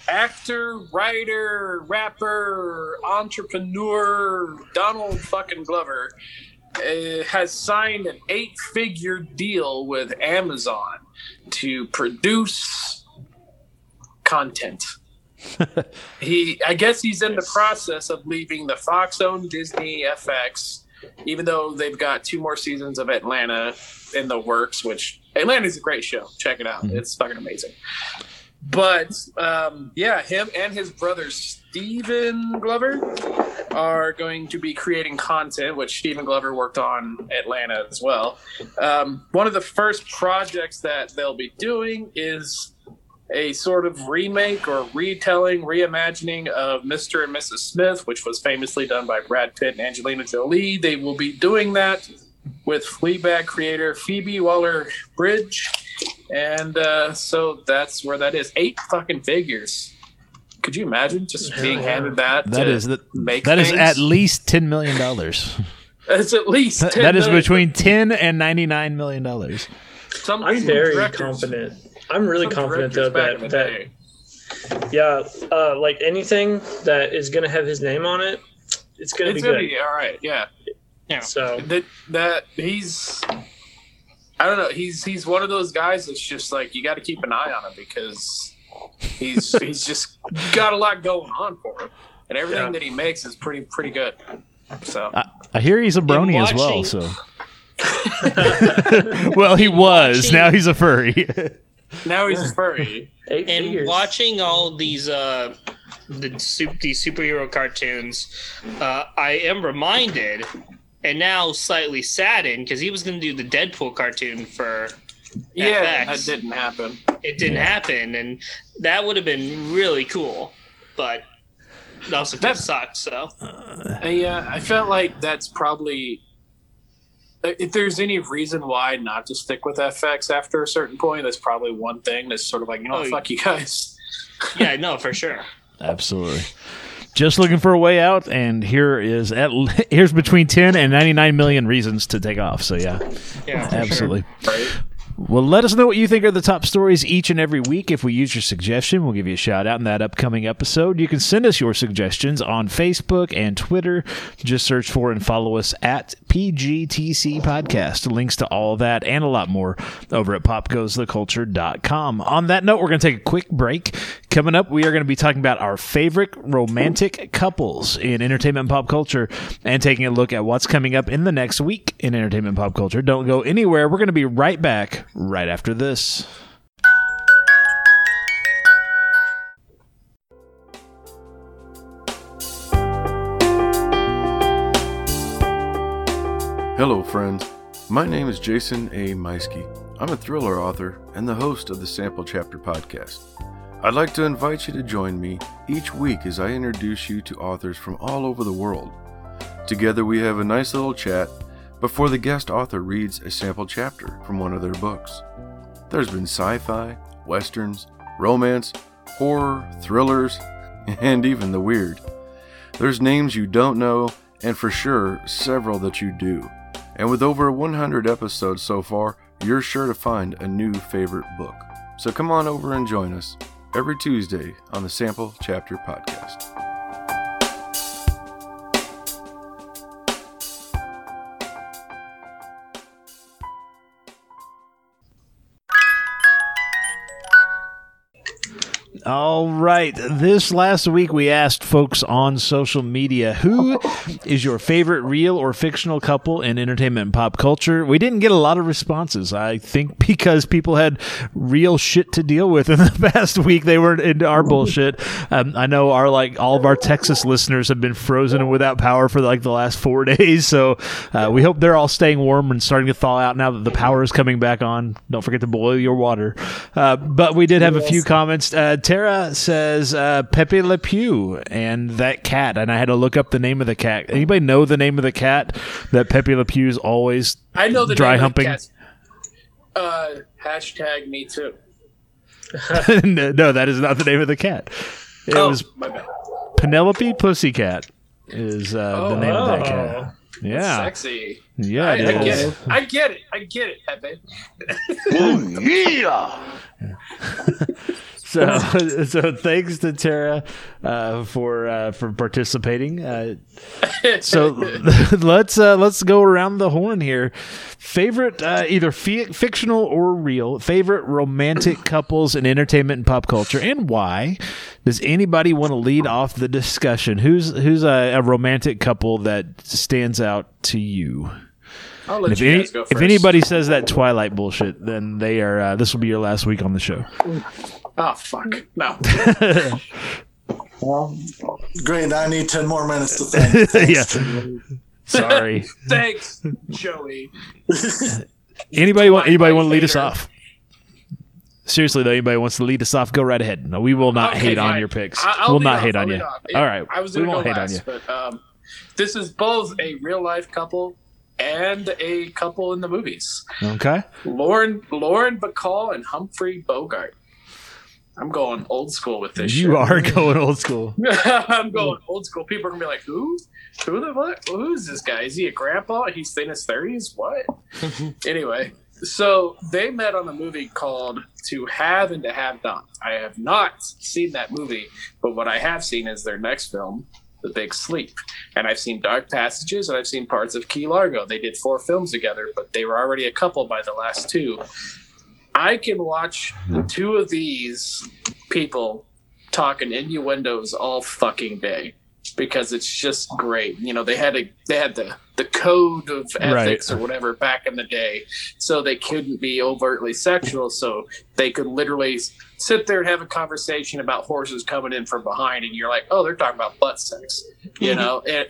actor, writer, rapper, entrepreneur Donald fucking Glover has signed an 8-figure deal with Amazon to produce content. I guess he's in the process of leaving the Fox-owned Disney FX even though they've got 2 more seasons of Atlanta in the works, which Atlanta's a great show. Check it out. Mm-hmm. It's fucking amazing. But, yeah, him and his brother, Stephen Glover, are going to be creating content, which Stephen Glover worked on Atlanta as well. One of the first projects that they'll be doing is a sort of remake or retelling, reimagining of Mr. and Mrs. Smith, which was famously done by Brad Pitt and Angelina Jolie. They will be doing that with Fleabag creator Phoebe Waller-Bridge. And so that's where that is. 8 fucking figures. Could you imagine just being handed that? That is at least $10 million. It's at least $10 million. That is between $10 and $99 million. I'm very confident. I'm really confident, though, that like anything that is going to have his name on it, it's going to be good. It's going to be all right, yeah. So that he's... I don't know. He's one of those guys that's just like, you got to keep an eye on him because he's just got a lot going on for him, and everything that he makes is pretty good. So I hear he's a brony as well. So well, he was. Now he's a furry. And figures. Watching all these these superhero cartoons, I am reminded. And now slightly saddened because he was going to do the Deadpool cartoon for FX. That didn't happen. It didn't happen, and that would have been really cool, but it also kind of sucked. So, I felt like that's probably if there's any reason why not to stick with FX after a certain point, that's probably one thing that's sort of like, fuck you guys. Yeah, no, for sure, absolutely. Just looking for a way out, and here's between 10 and 99 million reasons to take off. So, yeah absolutely. Sure. Right. Well, let us know what you think are the top stories each and every week. If we use your suggestion, we'll give you a shout-out in that upcoming episode. You can send us your suggestions on Facebook and Twitter. Just search for and follow us at PGTC Podcast. Links to all that and a lot more over at popgoestheculture.com. On that note, we're going to take a quick break. Coming up, we are going to be talking about our favorite romantic couples in entertainment and pop culture and taking a look at what's coming up in the next week in entertainment and pop culture. Don't go anywhere. We're going to be right back. Right after this. Hello, friends. My name is Jason A. Meiske. I'm a thriller author and the host of the Sample Chapter Podcast. I'd like to invite you to join me each week as I introduce you to authors from all over the world. Together we have a nice little chat before the guest author reads a sample chapter from one of their books. There's been sci-fi, westerns, romance, horror, thrillers, and even the weird. There's names you don't know, and for sure, several that you do. And with over 100 episodes so far, you're sure to find a new favorite book. So come on over and join us every Tuesday on the Sample Chapter Podcast. All right. This last week, we asked folks on social media, who is your favorite real or fictional couple in entertainment and pop culture? We didn't get a lot of responses, I think, because people had real shit to deal with in the past week. They weren't into our bullshit. I know all of our Texas listeners have been frozen and without power for the last 4 days. So we hope they're all staying warm and starting to thaw out now that the power is coming back on. Don't forget to boil your water. But we did have a few comments. Sarah says Pepe Le Pew and that cat, and I had to look up the name of the cat. Anybody know the name of the cat that Pepe Le Pew's always dry humping? Hashtag me too. No, that is not the name of the cat. It was Penelope Pussycat is the name of that cat. Yeah. That's sexy. Yeah, I get it, Pepe. Oh, yeah. So thanks to Tara for participating. So let's go around the horn here. Favorite either fictional or real, favorite romantic couples in entertainment and pop culture, and why? Does anybody want to lead off the discussion? Who's a romantic couple that stands out to you? I'll let you guys go first. If anybody says that Twilight bullshit, then they are. This will be your last week on the show. Oh fuck no. Well, great. I need 10 more minutes to think. Thanks. Yeah. Sorry. Thanks, Joey. Anybody want to lead us off? Seriously though, anybody wants to lead us off, go right ahead. No, we will not hate on your picks. We'll not hate on you. All right. We won't hate on you. But this is both a real life couple and a couple in the movies. Okay. Lauren Bacall and Humphrey Bogart. I'm going old school with this. You are going old school. I'm going old school. People are gonna be like, "Who? Who the what? Who's this guy? Is he a grandpa? He's in his 30s? What?" Anyway, so they met on a movie called "To Have and to Have Not." I have not seen that movie, but what I have seen is their next film, The Big Sleep, and I've seen Dark Passages and I've seen parts of Key Largo. They did 4 films together, but they were already a couple by the last 2. I can watch 2 of these people talking innuendos all fucking day because it's just great. You know, they had the code of ethics or whatever back in the day, so they couldn't be overtly sexual. So they could literally sit there and have a conversation about horses coming in from behind, and you're like, oh, they're talking about butt sex, you know? And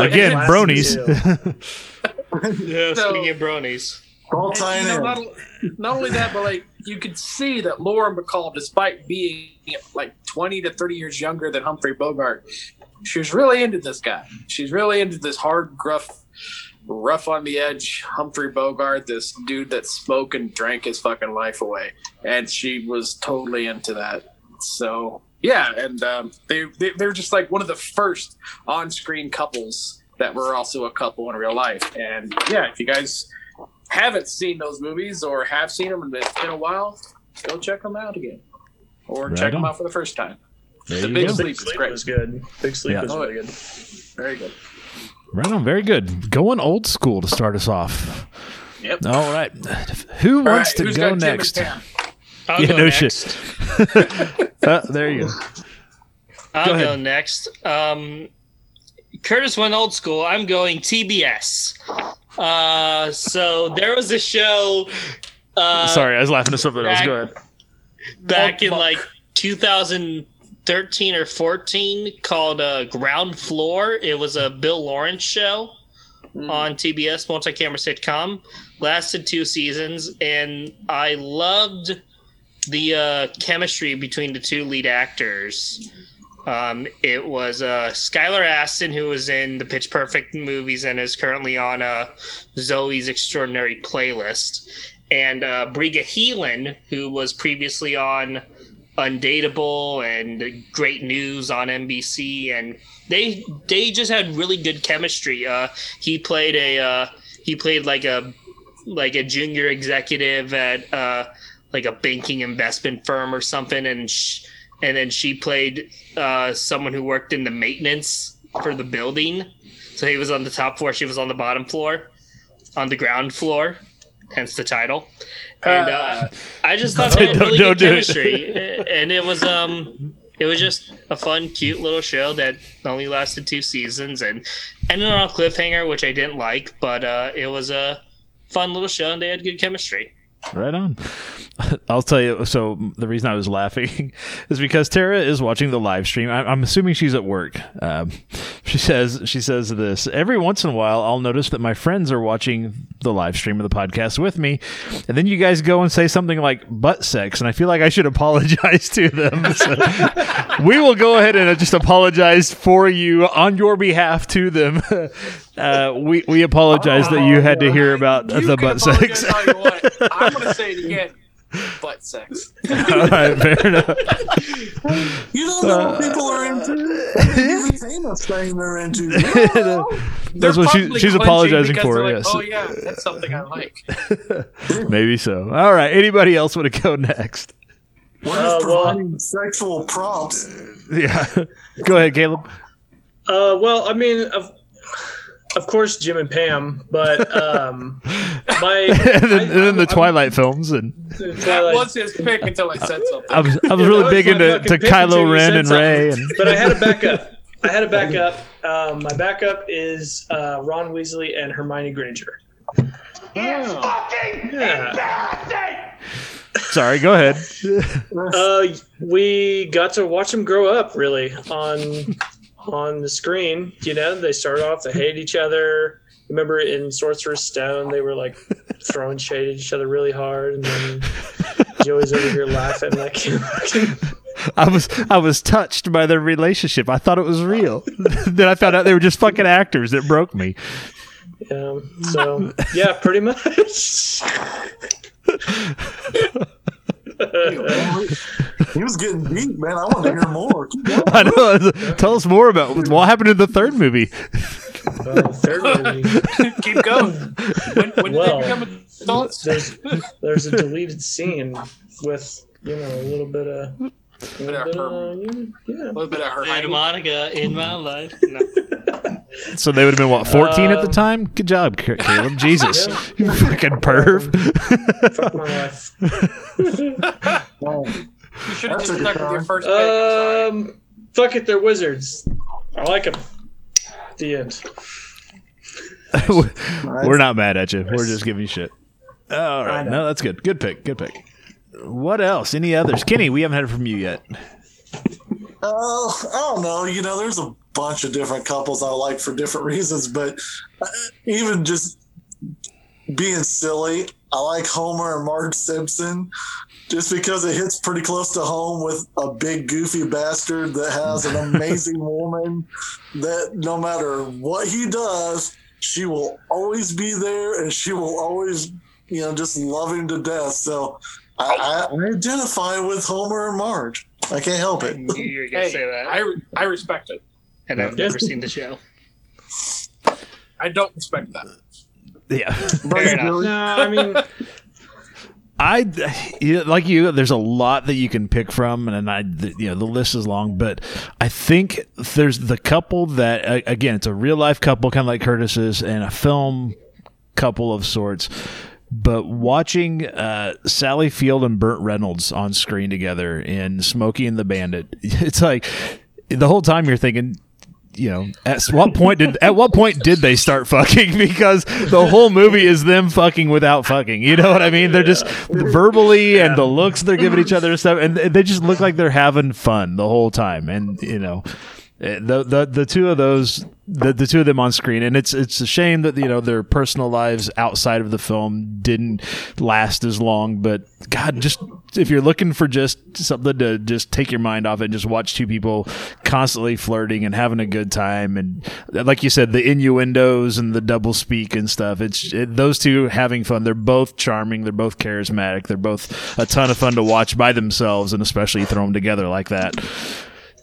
again, bronies. Yeah, speaking of bronies. And, you know, not only that, but like you could see that Lauren Bacall, despite being like 20 to 30 years younger than Humphrey Bogart, she was really into this guy. She's really into this hard, gruff, rough on the edge Humphrey Bogart, this dude that smoked and drank his fucking life away, and she was totally into that. So yeah, and they're just like one of the first on-screen couples that were also a couple in real life. And yeah, if you guys haven't seen those movies or have seen them in a while, go check them out again, or check them out for the first time. The Big Sleep is great. Was good. Big Sleep is really good. Very good. Right on. Very good. Going old school to start us off. Yep. All right. Who wants to go next? I'll go next. There you go. I'll go next. Curtis went old school. I'm going TBS. So there was a show. Sorry, I was laughing at something else. Go ahead. Back in like 2013 or 14, called Ground Floor. It was a Bill Lawrence show on TBS, multi-camera sitcom. Lasted 2 seasons, and I loved the chemistry between the 2 lead actors. It was Skylar Astin, who was in the Pitch Perfect movies and is currently on Zoe's Extraordinary Playlist, and Briga Heelan, who was previously on Undateable and Great News on NBC, and they just had really good chemistry. He played like a junior executive at like a banking investment firm or something, and then she played someone who worked in the maintenance for the building. So he was on the top floor, she was on the bottom floor, on the ground floor, hence the title. And I just thought they had really good chemistry. And it was just a fun, cute little show that only lasted 2 seasons and ended on a cliffhanger, which I didn't like, but it was a fun little show and they had good chemistry. Right on. I'll tell you, so the reason I was laughing is because Tara is watching the live stream. I'm assuming she's at work. She says this, every once in a while I'll notice that my friends are watching the live stream of the podcast with me, and then you guys go and say something like butt sex, and I feel like I should apologize to them. So we will go ahead and just apologize for you on your behalf to them. We apologize that you had to hear about the butt sex. I'm going to say it again. Butt sex. All right, fair enough. You don't know what people are into. Every famous thing they're into. That's what she's apologizing for. Like, yes. Oh yeah, that's something I like. Maybe so. All right. Anybody else want to go next? One is providing sexual prompts. Yeah. Go ahead, Caleb. Well, I mean, of course, Jim and Pam, but and then the Twilight films. What's his pick until I said something? I was really big into Kylo Ren and Rey. But I had a backup. My backup is Ron Weasley and Hermione Granger. It's fucking embarrassing! Sorry, go ahead. We got to watch them grow up, really, on the screen. You know, they start off, they hate each other. Remember in Sorcerer's Stone, they were like throwing shade at each other really hard, and then Joey's over here laughing like. I was touched by their relationship. I thought it was real. Then I found out they were just fucking actors. It broke me. So yeah, pretty much. He was getting deep, man. I want to hear more. I know. Tell us more about what happened in the third movie. Keep going. When did they become adults? There's a deleted scene with a little bit of. A little bit of her. Monica in my life. No. So they would have been, 14 at the time? Good job, Caleb. Jesus. Yeah. You fucking perv. Fuck my life. You should have just stuck with your first pick. Fuck it, they're wizards. I like them. The end. We're not mad at you. We're just giving you shit. All right. No, that's good. Good pick. What else? Any others? Kenny, we haven't heard from you yet. I don't know. There's a bunch of different couples I like for different reasons, but even just being silly, I like Homer and Marge Simpson just because it hits pretty close to home with a big goofy bastard that has an amazing woman that no matter what he does, she will always be there and she will always, just love him to death. So I identify with Homer and Marge. I can't help it. You're gonna say that. I respect it. And I've never seen the show. I don't respect that. Yeah. There's a lot that you can pick from, and the list is long, but I think there's the couple that, again, it's a real life couple, kind of like Curtis's, and a film couple of sorts. But watching Sally Field and Burt Reynolds on screen together in Smokey and the Bandit, it's like the whole time you're thinking, at what point did they start fucking? Because the whole movie is them fucking without fucking. You know what I mean? They're just verbally and the looks they're giving each other and stuff, and they just look like they're having fun the whole time. And the two of those. The two of them on screen, and it's a shame that their personal lives outside of the film didn't last as long. But God, just if you're looking for just something to just take your mind off and just watch two people constantly flirting and having a good time, and like you said, the innuendos and the double speak and stuff. Those two having fun. They're both charming. They're both charismatic. They're both a ton of fun to watch by themselves, and especially throw them together like that.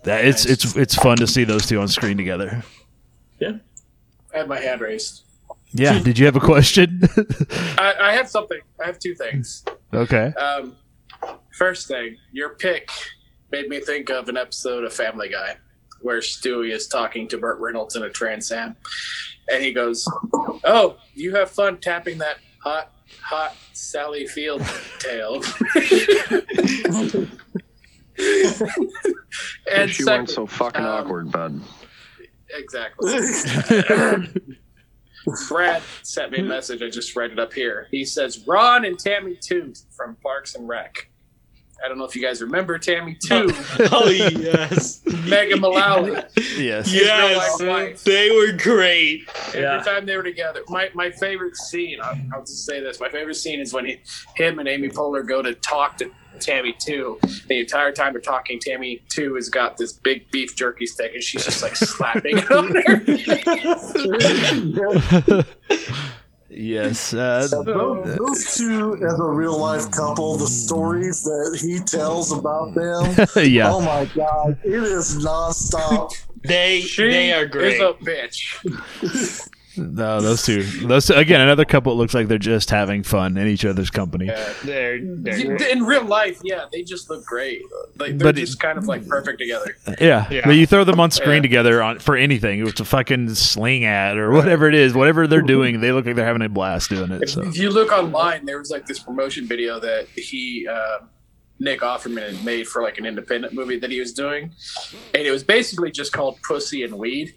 It's fun to see those two on screen together. Yeah, I had my hand raised. Yeah, did you have a question? I have something. I have two things. Okay. First thing, your pick made me think of an episode of Family Guy where Stewie is talking to Burt Reynolds in a Trans Am, and he goes, "Oh, you have fun tapping that hot Sally Field tail." And she weren't so fucking awkward, bud. Exactly. Brad sent me a message. I just read it up here. He says, Ron and Tammy 2 from Parks and Rec. I don't know if you guys remember Tammy 2. Oh, yes. Megan Mullally. Yes. Yes. They were great. Every time they were together. My favorite scene, I'll just say this. My favorite scene is when him and Amy Poehler go to talk to Tammy 2. The entire time they're talking, Tammy 2 has got this big beef jerky stick, and she's just like slapping it on her. Yes. Those two as a real life couple, the stories that he tells about them. Yeah. Oh my God. It is nonstop. They are great. She's a bitch. No, those two again, another couple. It looks like they're just having fun in each other's company. Yeah, they're in real life, yeah, they just look great. Like, they're just kind of like perfect together. Yeah, yeah. But you throw them on screen together for anything. It's a fucking sling ad or whatever it is. Whatever they're doing, they look like they're having a blast doing it. So. If you look online, there was like this promotion video that Nick Offerman had made for like an independent movie that he was doing, and it was basically just called Pussy and Weed.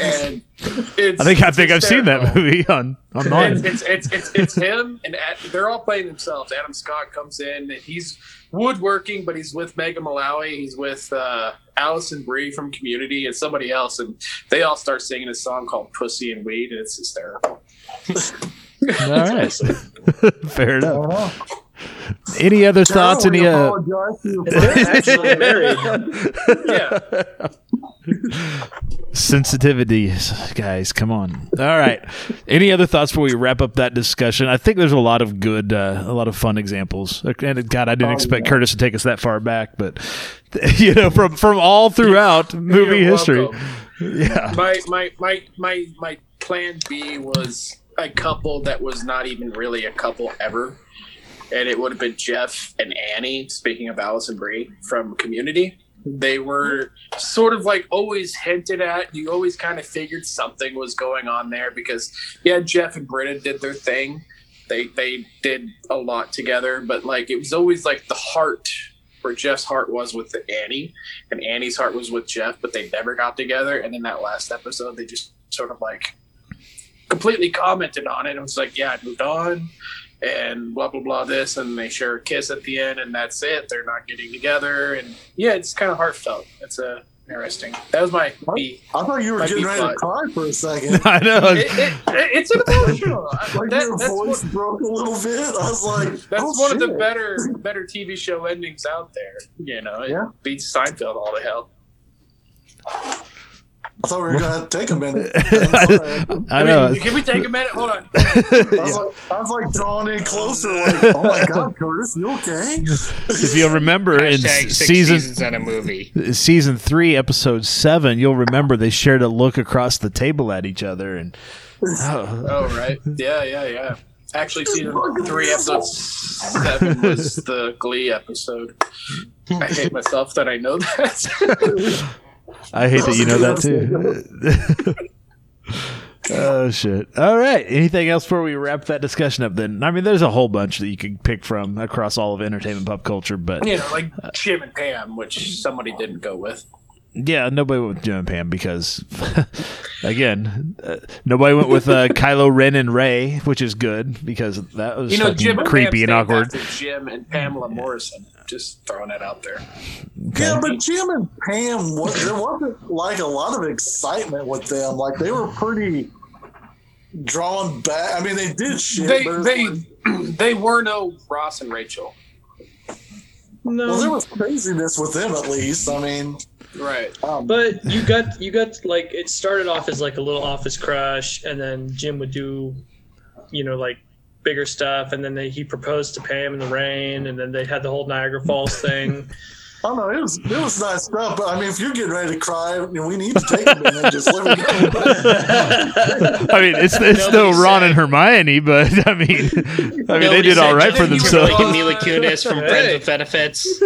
And I think I've seen that movie on mine. It's him, and they're all playing themselves. Adam Scott comes in, and he's woodworking, but he's with Megan Mullally. He's with Allison Brie from Community and somebody else, and they all start singing a song called Pussy and Weed, and it's hysterical. All right. Fair enough. Any other thoughts? Any? Actually married. Yeah. Sensitivity, guys, come on. All right. Any other thoughts before we wrap up that discussion? I think there's a lot of good, a lot of fun examples. And God, I didn't expect Curtis to take us that far back, but you know, from all throughout movie history. Yeah. My plan B was a couple that was not even really a couple ever. And it would have been Jeff and Annie, speaking of Allison Brie from Community. They were sort of like always hinted at. You always kind of figured something was going on there because, yeah, Jeff and Britta did their thing. They did a lot together, but like it was always like the heart where Jeff's heart was with Annie and Annie's heart was with Jeff, but they never got together. And in that last episode, they just sort of like completely commented on it. It was like, yeah, I moved on. And blah blah blah this, and they share a kiss at the end, and that's it. They're not getting together, and yeah, it's kind of heartfelt. It's interesting. That was my. I thought you were getting ready to cry for a second. I know it's emotional. Like your voice broke a little bit. I was like, that's one of the better TV show endings out there. You know, it beats Seinfeld all to hell. I thought we were going to take a minute. I know. Can we take a minute? Hold on. I was like drawing in closer. Like, oh my God, Curtis, you okay? If you'll remember, in seasons in a movie, season 3, episode 7, you'll remember they shared a look across the table at each other, and oh right, yeah. Actually, season 3, episode 7 was the Glee episode. I hate myself that I know that. I hate that you know that too. Oh shit! All right. Anything else before we wrap that discussion up? Then I mean, there's a whole bunch that you can pick from across all of entertainment pop culture, but you know, like Jim and Pam, which somebody didn't go with. Yeah, nobody went with Jim and Pam because, again, nobody went with Kylo Ren and Rey, which is good because that was creepy and awkward. Jim and Pamela Morrison. Just throwing that out there. Okay. Yeah, but Jim and Pam, there wasn't like a lot of excitement with them. Like they were pretty drawn back. I mean, they did shit. They were no Ross and Rachel. No, well, there was craziness with them at least. I mean. Right, but you got like it started off as like a little office crush, and then Jim would do, you know, like bigger stuff, and then he proposed to Pam in the rain, and then they had the whole Niagara Falls thing. I don't know, it was nice stuff, but I mean, if you're getting ready to cry, we need to take it and just let it go. I mean, it's still Ron and Hermione, but I mean, they did all right for themselves. Like Mila Kunis from Friends with Benefits.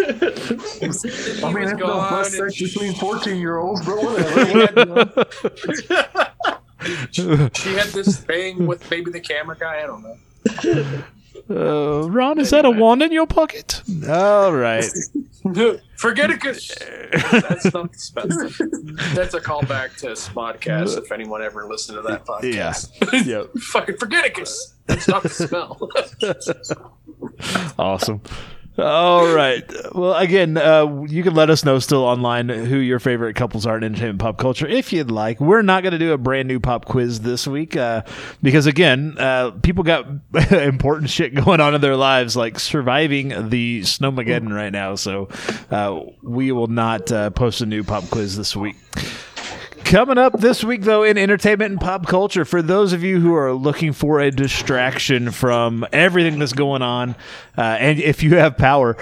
I mean, it's no plus sex between 14-year-olds, but whatever. She had this thing with maybe the camera guy. I don't know. Ron, is that a wand in your pocket? All right. Forget it, because that's not expensive. That's a callback to Smodcast, if anyone ever listened to that podcast. Yeah. Fucking forget it, because that's not the smell. Awesome. All right. Well, again, you can let us know still online who your favorite couples are in entertainment pop culture if you'd like. We're not going to do a brand new pop quiz this week because, again, people got important shit going on in their lives, like surviving the Snowmageddon right now. So we will not post a new pop quiz this week. Coming up this week, though, in entertainment and pop culture, for those of you who are looking for a distraction from everything that's going on, and if you have power,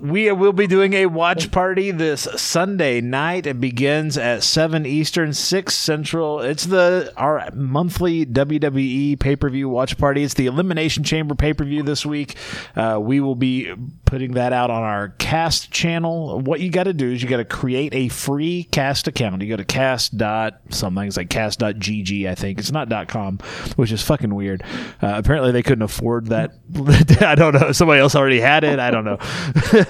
we will be doing a watch party this Sunday night. It begins at 7 Eastern, 6 Central. It's our monthly WWE pay-per-view watch party. It's the Elimination Chamber pay-per-view this week. We will be putting that out on our Cast channel. What you got to do is you got to create a free Cast account. You go to cast.something. It's like cast.gg, I think. It's not .com, which is fucking weird. Apparently, they couldn't afford that. I don't know. Somebody else already had it. I don't know.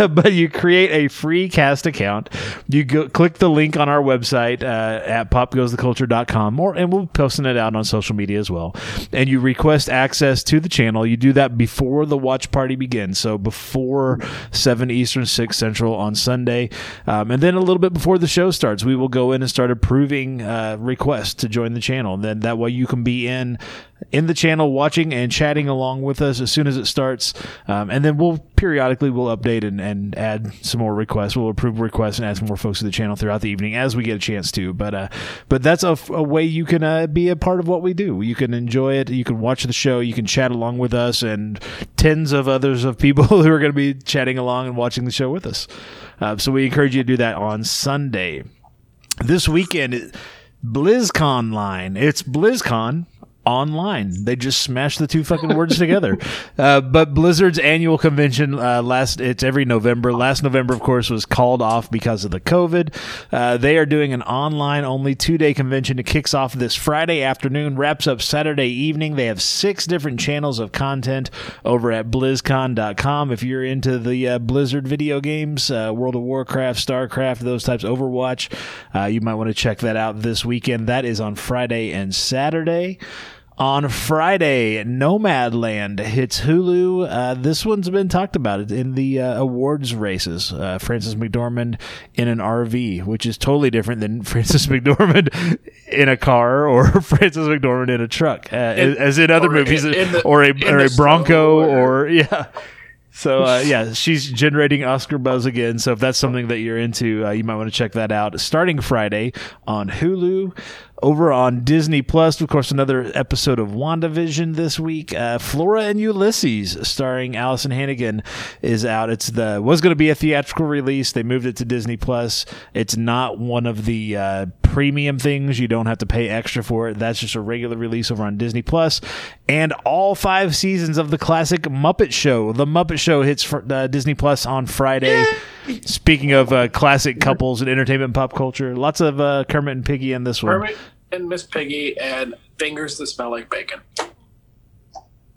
But you create a free Cast account. You go click the link on our website at popgoestheculture.com, and we'll be posting it out on social media as well. And you request access to the channel. You do that before the watch party begins, so before 7 Eastern, 6 Central on Sunday. And then a little bit before the show starts, we will go in and start approving requests to join the channel. And then that way you can be in the channel watching and chatting along with us as soon as it starts. And then we'll periodically update and add some more requests. We'll approve requests and add some more folks to the channel throughout the evening as we get a chance to. But that's a way you can be a part of what we do. You can enjoy it. You can watch the show. You can chat along with us and tens of others of people who are going to be chatting along and watching the show with us. So we encourage you to do that on Sunday. This weekend, BlizzCon line. It's BlizzCon online. They just smashed the two fucking words together. But Blizzard's annual convention, it's every November. Last November, of course, was called off because of the COVID. They are doing an online-only two-day convention. It kicks off this Friday afternoon, wraps up Saturday evening. They have 6 different channels of content over at BlizzCon.com. If you're into the Blizzard video games, World of Warcraft, StarCraft, those types, Overwatch, you might want to check that out this weekend. That is on Friday and Saturday. On Friday, Nomadland hits Hulu. This one's been talked about in the awards races. Frances McDormand in an RV, which is totally different than Frances McDormand in a car or Frances McDormand in a truck, as in other movies, or a Bronco, or yeah. So, she's generating Oscar buzz again. So if that's something that you're into, you might want to check that out starting Friday on Hulu. Over on Disney Plus, of course, another episode of WandaVision this week. Flora and Ulysses, starring Allison Hannigan, is out. It was going to be a theatrical release. They moved it to Disney Plus. It's not one of the premium things. You don't have to pay extra for it. That's just a regular release over on Disney Plus. And all 5 seasons of the classic Muppet Show. The Muppet Show hits Disney Plus on Friday. Yeah. Speaking of classic couples and entertainment and pop culture, lots of Kermit and Piggy in this one. Kermit and Miss Piggy and fingers that smell like bacon.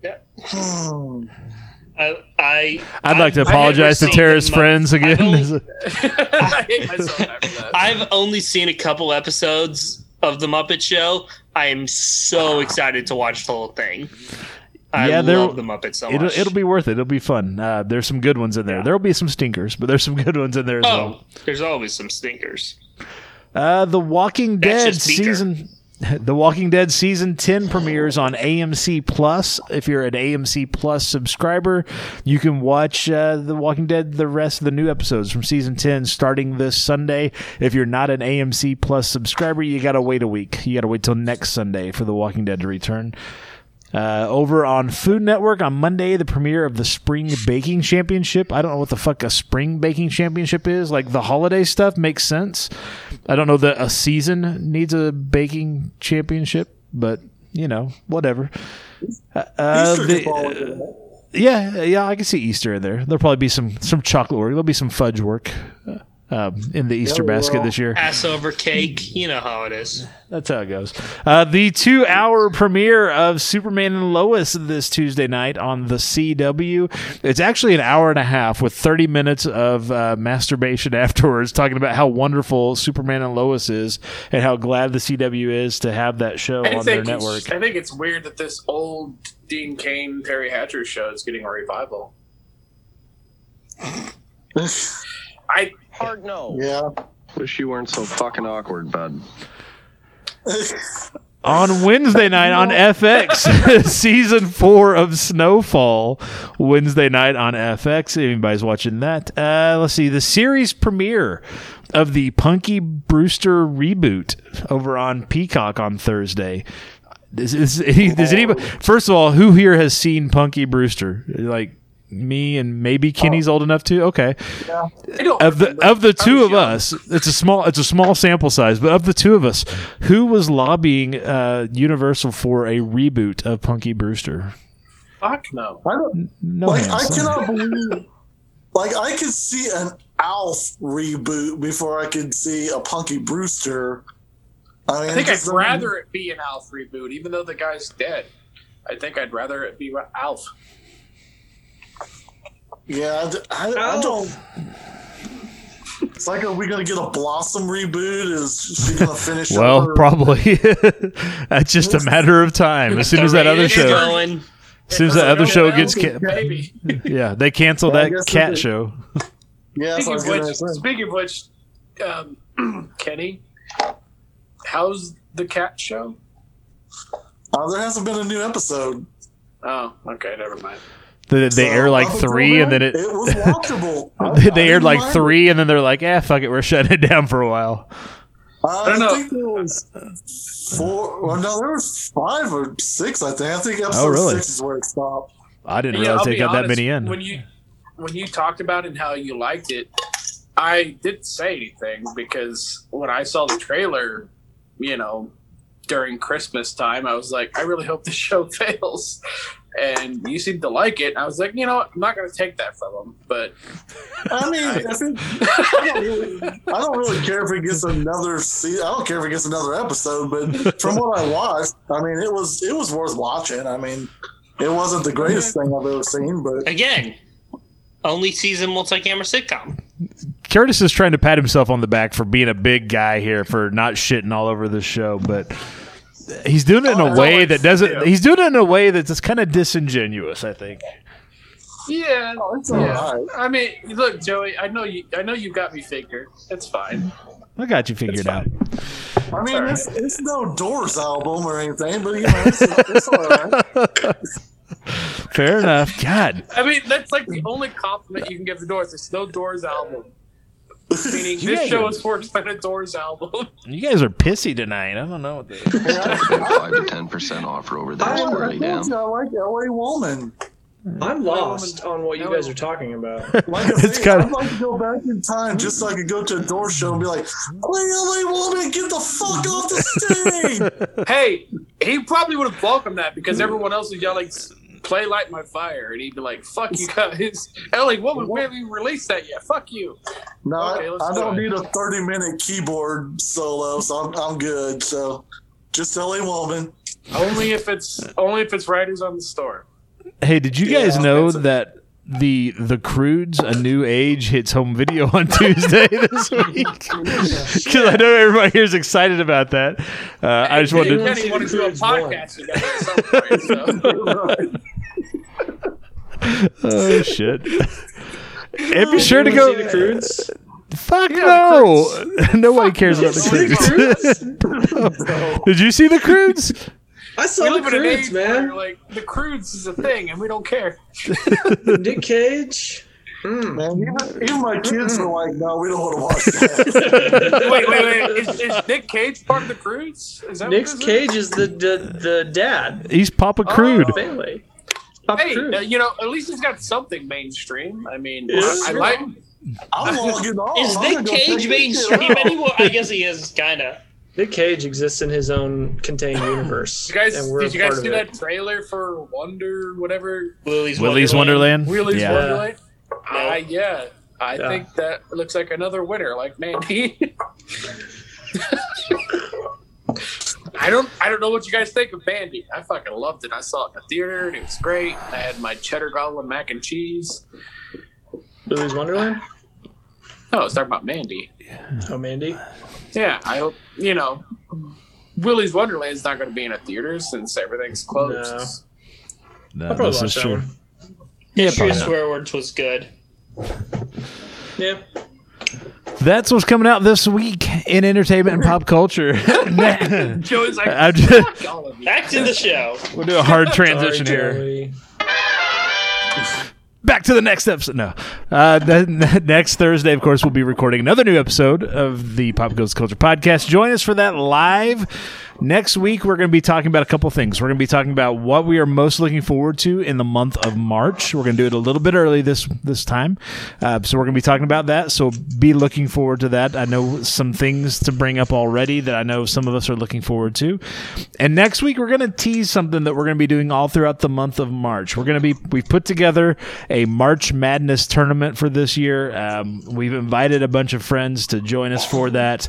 Yeah. I'd like to apologize to Tara's friends again. I hate myself after that. I've only seen a couple episodes of The Muppet Show. I am so excited to watch the whole thing. I love the Muppets so much. It'll be worth it. It'll be fun. There's some good ones in there. Yeah. There'll be some stinkers, but there's some good ones in there as well. There's always some stinkers. The Walking Dead season... The Walking Dead Season 10 premieres on AMC Plus. If you're an AMC Plus subscriber, you can watch The Walking Dead, the rest of the new episodes from Season 10 starting this Sunday. If you're not an AMC Plus subscriber, you got to wait a week. You got to wait till next Sunday for The Walking Dead to return. Over on Food Network on Monday, the premiere of the Spring Baking Championship. I don't know what the fuck a Spring Baking Championship is. Like, the holiday stuff makes sense. I don't know that a season needs a baking championship, but, you know, whatever. Yeah, I can see Easter in there. There'll probably be some chocolate work. There'll be some fudge work in the Easter basket this year. Passover cake. You know how it is. That's how it goes. The 2-hour premiere of Superman and Lois this Tuesday night on the CW. It's actually an hour and a half with 30 minutes of masturbation afterwards, talking about how wonderful Superman and Lois is and how glad the CW is to have that show on their network. I think it's weird that this old Dean Cain, Terry Hatcher show is getting a revival. Hard no. Yeah. Wish you weren't so fucking awkward, bud. On Wednesday night on FX, season 4 of Snowfall. Wednesday night on FX. Anybody's watching that? Let's see. The series premiere of the Punky Brewster reboot over on Peacock on Thursday. Does anybody? First of all, who here has seen Punky Brewster? Like me and maybe Kenny's old enough to. Okay, yeah. Of the two of us, it's a small sample size. But of the two of us, who was lobbying Universal for a reboot of Punky Brewster? Fuck no! I cannot believe. Like I could see an Alf reboot before I could see a Punky Brewster. I think I'd rather it be an Alf reboot, even though the guy's dead. I think I'd rather it be Alf. Yeah, I don't. It's like, are we going to get a Blossom reboot? Is she going to finish? Well, probably. That's just a matter of time. As soon as that other show, gets canceled, yeah, they canceled that cat show. Yeah. Speaking of which, Kenny, how's the cat show? There hasn't been a new episode. Oh, okay, never mind. They aired like 3, and then it was watchable. They aired like 3, and then they're like, fuck it, we're shutting it down for a while. I don't know. Think there was 4. Well, no, there was 5 or 6. I think episode 6 is where it stopped. I didn't realize they got that many in. When you talked about it and how you liked it, I didn't say anything because when I saw the trailer, during Christmas time, I was like, I really hope this show fails. And you seemed to like it. I was like, I'm not going to take that from him. But I don't really care if it gets another season. I don't care if it gets another episode. But from what I watched, it was worth watching. It wasn't the greatest thing I've ever seen. But again, only season multi-camera sitcom. Curtis is trying to pat himself on the back for being a big guy here for not shitting all over the show, but. He's doing it in a way that doesn't. Yeah. He's doing it in a way that's kind of disingenuous, I think. Yeah, it's all right. Look, Joey. I know you got me figured. It's fine. I got you figured out. It's no Doors album or anything, but it's all right. Fair enough. God. That's like the only compliment you can give the Doors. It's no Doors album. Meaning this show is forged by the Doors album. You guys are pissy tonight. I don't know what they are. 5 to 10% offer over there. I like LA Woman. I'm lost on what you guys are talking about. I'd like to go back in time just so I could go to a Doors show and be like, "Play LA Woman, get the fuck off the stage!" Hey, he probably would have welcomed that because everyone else was yelling, "Play Light My Fire," and he'd be like, "Fuck you guys, LA Woman, we haven't even released that yet. Fuck you." No, okay, I don't need a 30-minute keyboard solo, so I'm good. So, just LA Woman. Only if it's Writers on the Storm. Hey, did you guys know that the Croods: A New Age hits home video on Tuesday this week? Because I know everybody here is excited about that. I just wanted to do a podcast at some point. So. Oh shit! And be sure to go. See the Croods? Fuck no! Nobody cares about the Croods. Did you see the Croods? I saw the Croods, man. Like the Croods is a thing, and we don't care. Nick Cage. Man, even my kids are like, "No, we don't want to watch that." Wait! Is Nick Cage part of the Croods? Is that Nick Cage is the dad? He's Papa Crude. Family. Hey, at least he's got something mainstream. I like. I'm logging on. Is Nick Cage mainstream anymore? I guess he is, kind of. Nick Cage exists in his own contained universe. Did you guys see that trailer for Willy's Wonderland? Willy's Wonderland? Yeah. I think that looks like another winner, like Mandy. I don't know what you guys think of Mandy. I fucking loved it. I saw it in the theater and it was great. I had my cheddar goblin mac and cheese. Louis Wonderland? No, I was talking about Mandy. Oh, Mandy? Yeah, I hope Willy's Wonderland is not going to be in a theater since everything's closed. No, this is true. Yeah, True Swear Words was good. Yeah. That's what's coming out this week in entertainment and pop culture. Joey's like, back to the show. We'll do a hard transition here. Back to the next episode. No. Next Thursday, of course, we'll be recording another new episode of the Pop Goes Culture Podcast. Join us for that live. Next week, we're going to be talking about a couple things. We're going to be talking about what we are most looking forward to in the month of March. We're going to do it a little bit early this time. So we're going to be talking about that. So be looking forward to that. I know some things to bring up already that I know some of us are looking forward to. And next week, we're going to tease something that we're going to be doing all throughout the month of March. We've put together a March Madness tournament for this year. We've invited a bunch of friends to join us for that.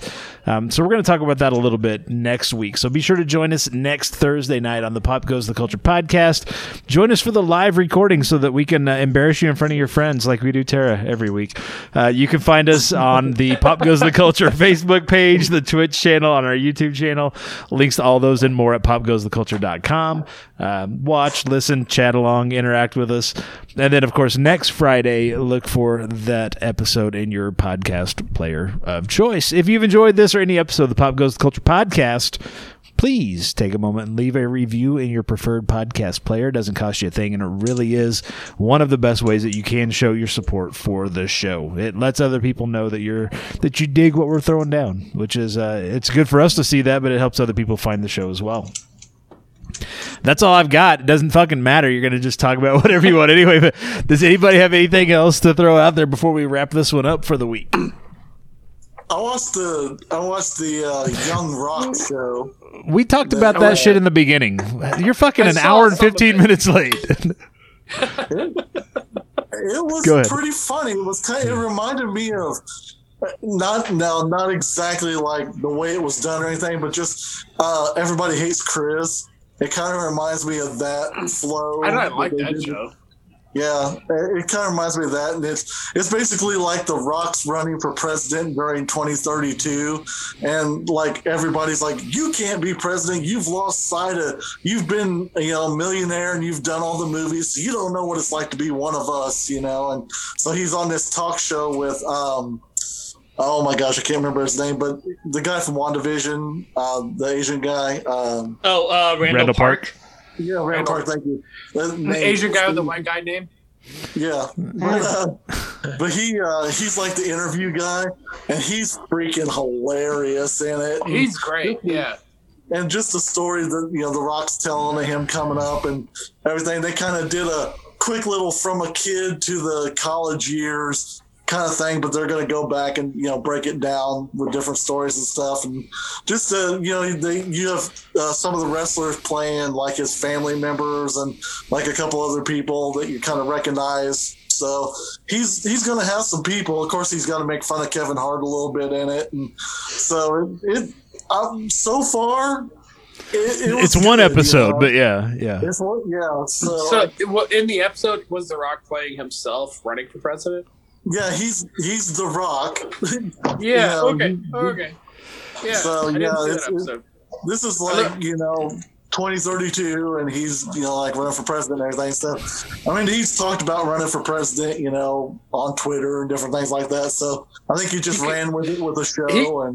So we're going to talk about that a little bit next week. So be sure to join us next Thursday night on the Pop Goes the Culture podcast. Join us for the live recording so that we can embarrass you in front of your friends like we do Tara every week. You can find us on the Pop Goes the Culture Facebook page, the Twitch channel, on our YouTube channel. Links to all those and more at popgoestheculture.com. Watch, listen, chat along, interact with us. And then, of course, next Friday, look for that episode in your podcast player of choice. If you've enjoyed this or any episode of the Pop Goes the Culture podcast, please take a moment and leave a review in your preferred podcast player. It doesn't cost you a thing, and it really is one of the best ways that you can show your support for the show. It lets other people know that you dig what we're throwing down, which is it's good for us to see that, but it helps other people find the show as well. That's all I've got. It doesn't fucking matter. You're going to just talk about whatever you want anyway. But does anybody have anything else to throw out there before we wrap this one up for the week? I watched the Young Rock show. We talked about that shit in the beginning. You're fucking an hour and 15 minutes late. It was pretty funny. It was kind of, it reminded me of not exactly like the way it was done or anything, but just Everybody Hates Chris. It kind of reminds me of that flow. I don't like that show. Yeah, it kind of reminds me of that, and it's basically like The Rock's running for president during 2032, and like everybody's like, you can't be president, you've lost sight of, you've been a millionaire and you've done all the movies, so you don't know what it's like to be one of us, and so he's on this talk show with oh my gosh, I can't remember his name, but the guy from WandaVision, the Asian guy, Randall Park. Yeah, Rampart, thank you. The Asian guy with the white guy name? Yeah. But he's like the interview guy, and he's freaking hilarious in it. He's great, yeah. And just the story that, The Rock's telling of him coming up and everything. They kind of did a quick little from a kid to the college years kind of thing, but they're going to go back and break it down with different stories and stuff, and just you have some of the wrestlers playing like his family members and like a couple other people that you kind of recognize. So he's going to have some people. Of course, he's going to make fun of Kevin Hart a little bit in it, and so so far. It's one good, episode, but yeah. It's one, yeah. So in the episode, was The Rock playing himself running for president? Yeah, he's The Rock. Yeah, okay. Yeah, so, this is like, 2032, and he's, like running for president and everything. So, I mean, he's talked about running for president, on Twitter and different things like that. So I think he just ran with it with a show.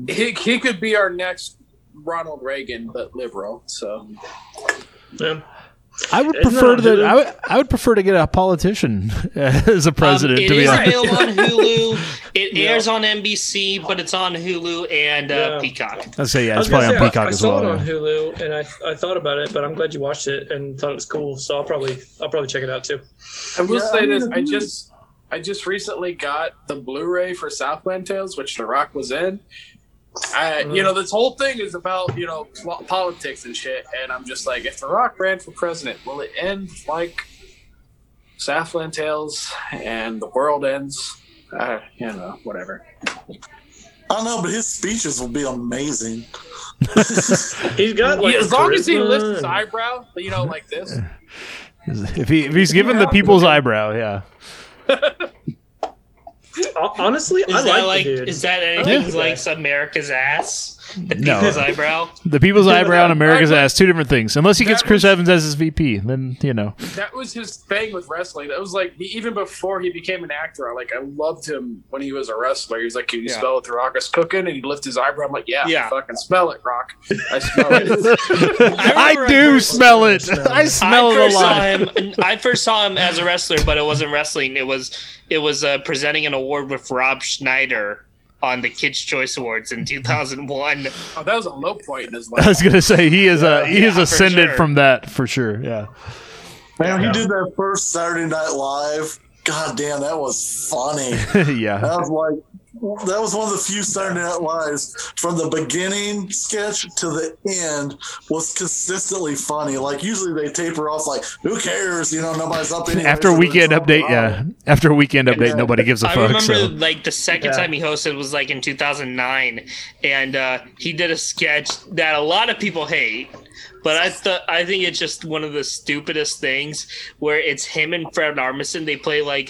He could be our next Ronald Reagan, but liberal. So, yeah. I would prefer to get a politician as a president. It to be honest, still on Hulu. It airs on NBC, but it's on Hulu and Peacock. I'd say it's probably on Peacock as well. I saw it on Hulu, and I thought about it, but I'm glad you watched it and thought it was cool. So I'll probably check it out too. I will say this: I just recently got the Blu-ray for Southland Tales, which The Rock was in. This whole thing is about, politics and shit. And I'm just like, if The Rock ran for president, will it end like Southland Tales and the world ends? Whatever. I don't know, but his speeches will be amazing. He's got as long as he lifts his eyebrow, like this. If he's given the people's eyebrow, yeah. Honestly, I like it. Is that anything like America's ass? People's eyebrow. The people's eyebrow and America's eyebrow. Ass. Two different things. Unless he gets Chris Evans as his VP, then, you know. That was his thing with wrestling. That was like, even before he became an actor, like, I loved him when he was a wrestler. He was like, can you spell what the Rock is cooking? And he'd lift his eyebrow. I'm like, yeah, fucking smell it, Rock. I smell it. I smell it a lot. I first saw him as a wrestler, but it wasn't wrestling. It was presenting an award with Rob Schneider on the Kids' Choice Awards in 2001. Oh, that was a low point in his life. I was gonna say he is ascended from that for sure. Yeah, man, he did that first Saturday Night Live. God damn, that was funny. Yeah, that was one of the few Saturday Night Lives from the beginning sketch to the end was consistently funny. Like, usually they taper off like, who cares? You know, nobody's up anyway. After a weekend update, After a weekend update, nobody gives a fuck. I remember, the second time he hosted was, like, in 2009. And he did a sketch that a lot of people hate. But I think it's just one of the stupidest things where it's him and Fred Armisen. They play, like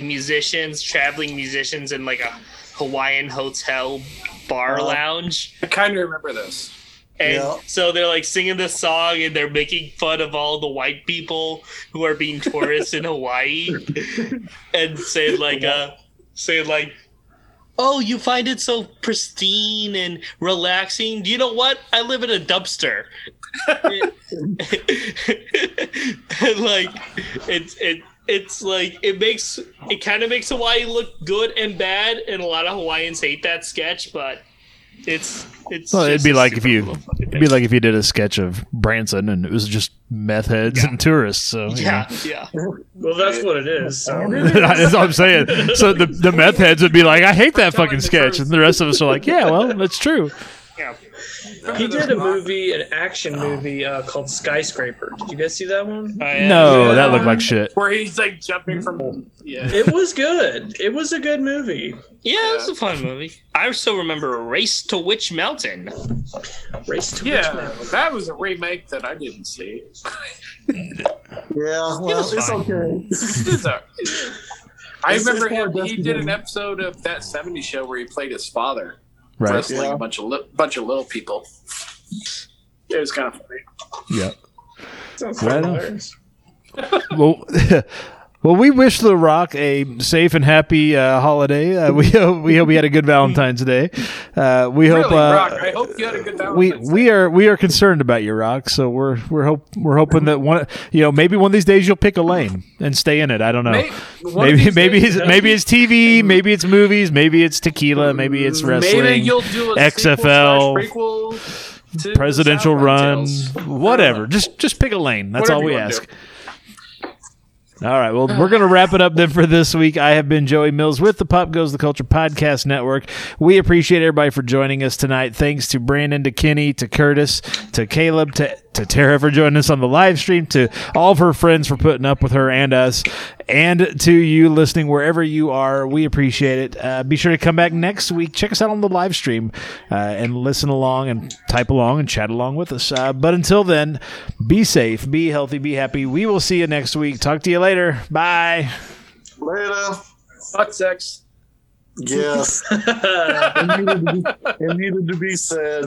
musicians, traveling musicians in like a Hawaiian hotel bar lounge. I kind of remember this. And so they're like singing this song and they're making fun of all the white people who are being tourists in Hawaii and saying like, oh, you find it so pristine and relaxing. You know what? I live in a dumpster. And like it's like it kind of makes Hawaii look good and bad, and a lot of Hawaiians hate that sketch, but it's well, it'd be like if you did a sketch of Branson and it was just meth heads and tourists. So well, that's what it is. So. That's what I'm saying. So the meth heads would be like, I hate that fucking sketch, and the rest of us are like, yeah, well, that's true. Yeah. He did a movie, an action movie called Skyscraper. Did you guys see that one? No, that looked like shit. Where he's like jumping from. Yeah. It was good. It was a good movie. Yeah, it was a fun movie. I still remember Race to Witch Mountain. Race to Witch Mountain. That was a remake that I didn't see. It's okay. I remember him. He did an episode of That 70s Show where he played his father. Right. Wrestling a bunch of little people. It was kind of funny. Yeah. Sounds hilarious. Well, we wish The Rock a safe and happy holiday. We hope he had a good Valentine's Day. Rock, I hope you had a good Valentine's Day. We are concerned about you, Rock. So we're hoping that maybe one of these days you'll pick a lane and stay in it. I don't know. Maybe it's TV. Maybe it's movies. Maybe it's tequila. Maybe it's wrestling. Maybe you'll do a XFL presidential run. Whatever. Just pick a lane. That's all we ask. All right, well, we're going to wrap it up then for this week. I have been Joey Mills with the Pop Goes the Culture Podcast Network. We appreciate everybody for joining us tonight. Thanks to Brandon, to Kenny, to Curtis, to Caleb, to Tara for joining us on the live stream, to all of her friends for putting up with her and us, and to you listening wherever you are. We appreciate it. Be sure to come back next week. Check us out on the live stream and listen along and type along and chat along with us. But until then, be safe, be healthy, be happy. We will see you next week. Talk to you later. Bye. Later. Fuck sex. Yes. It needed to be said.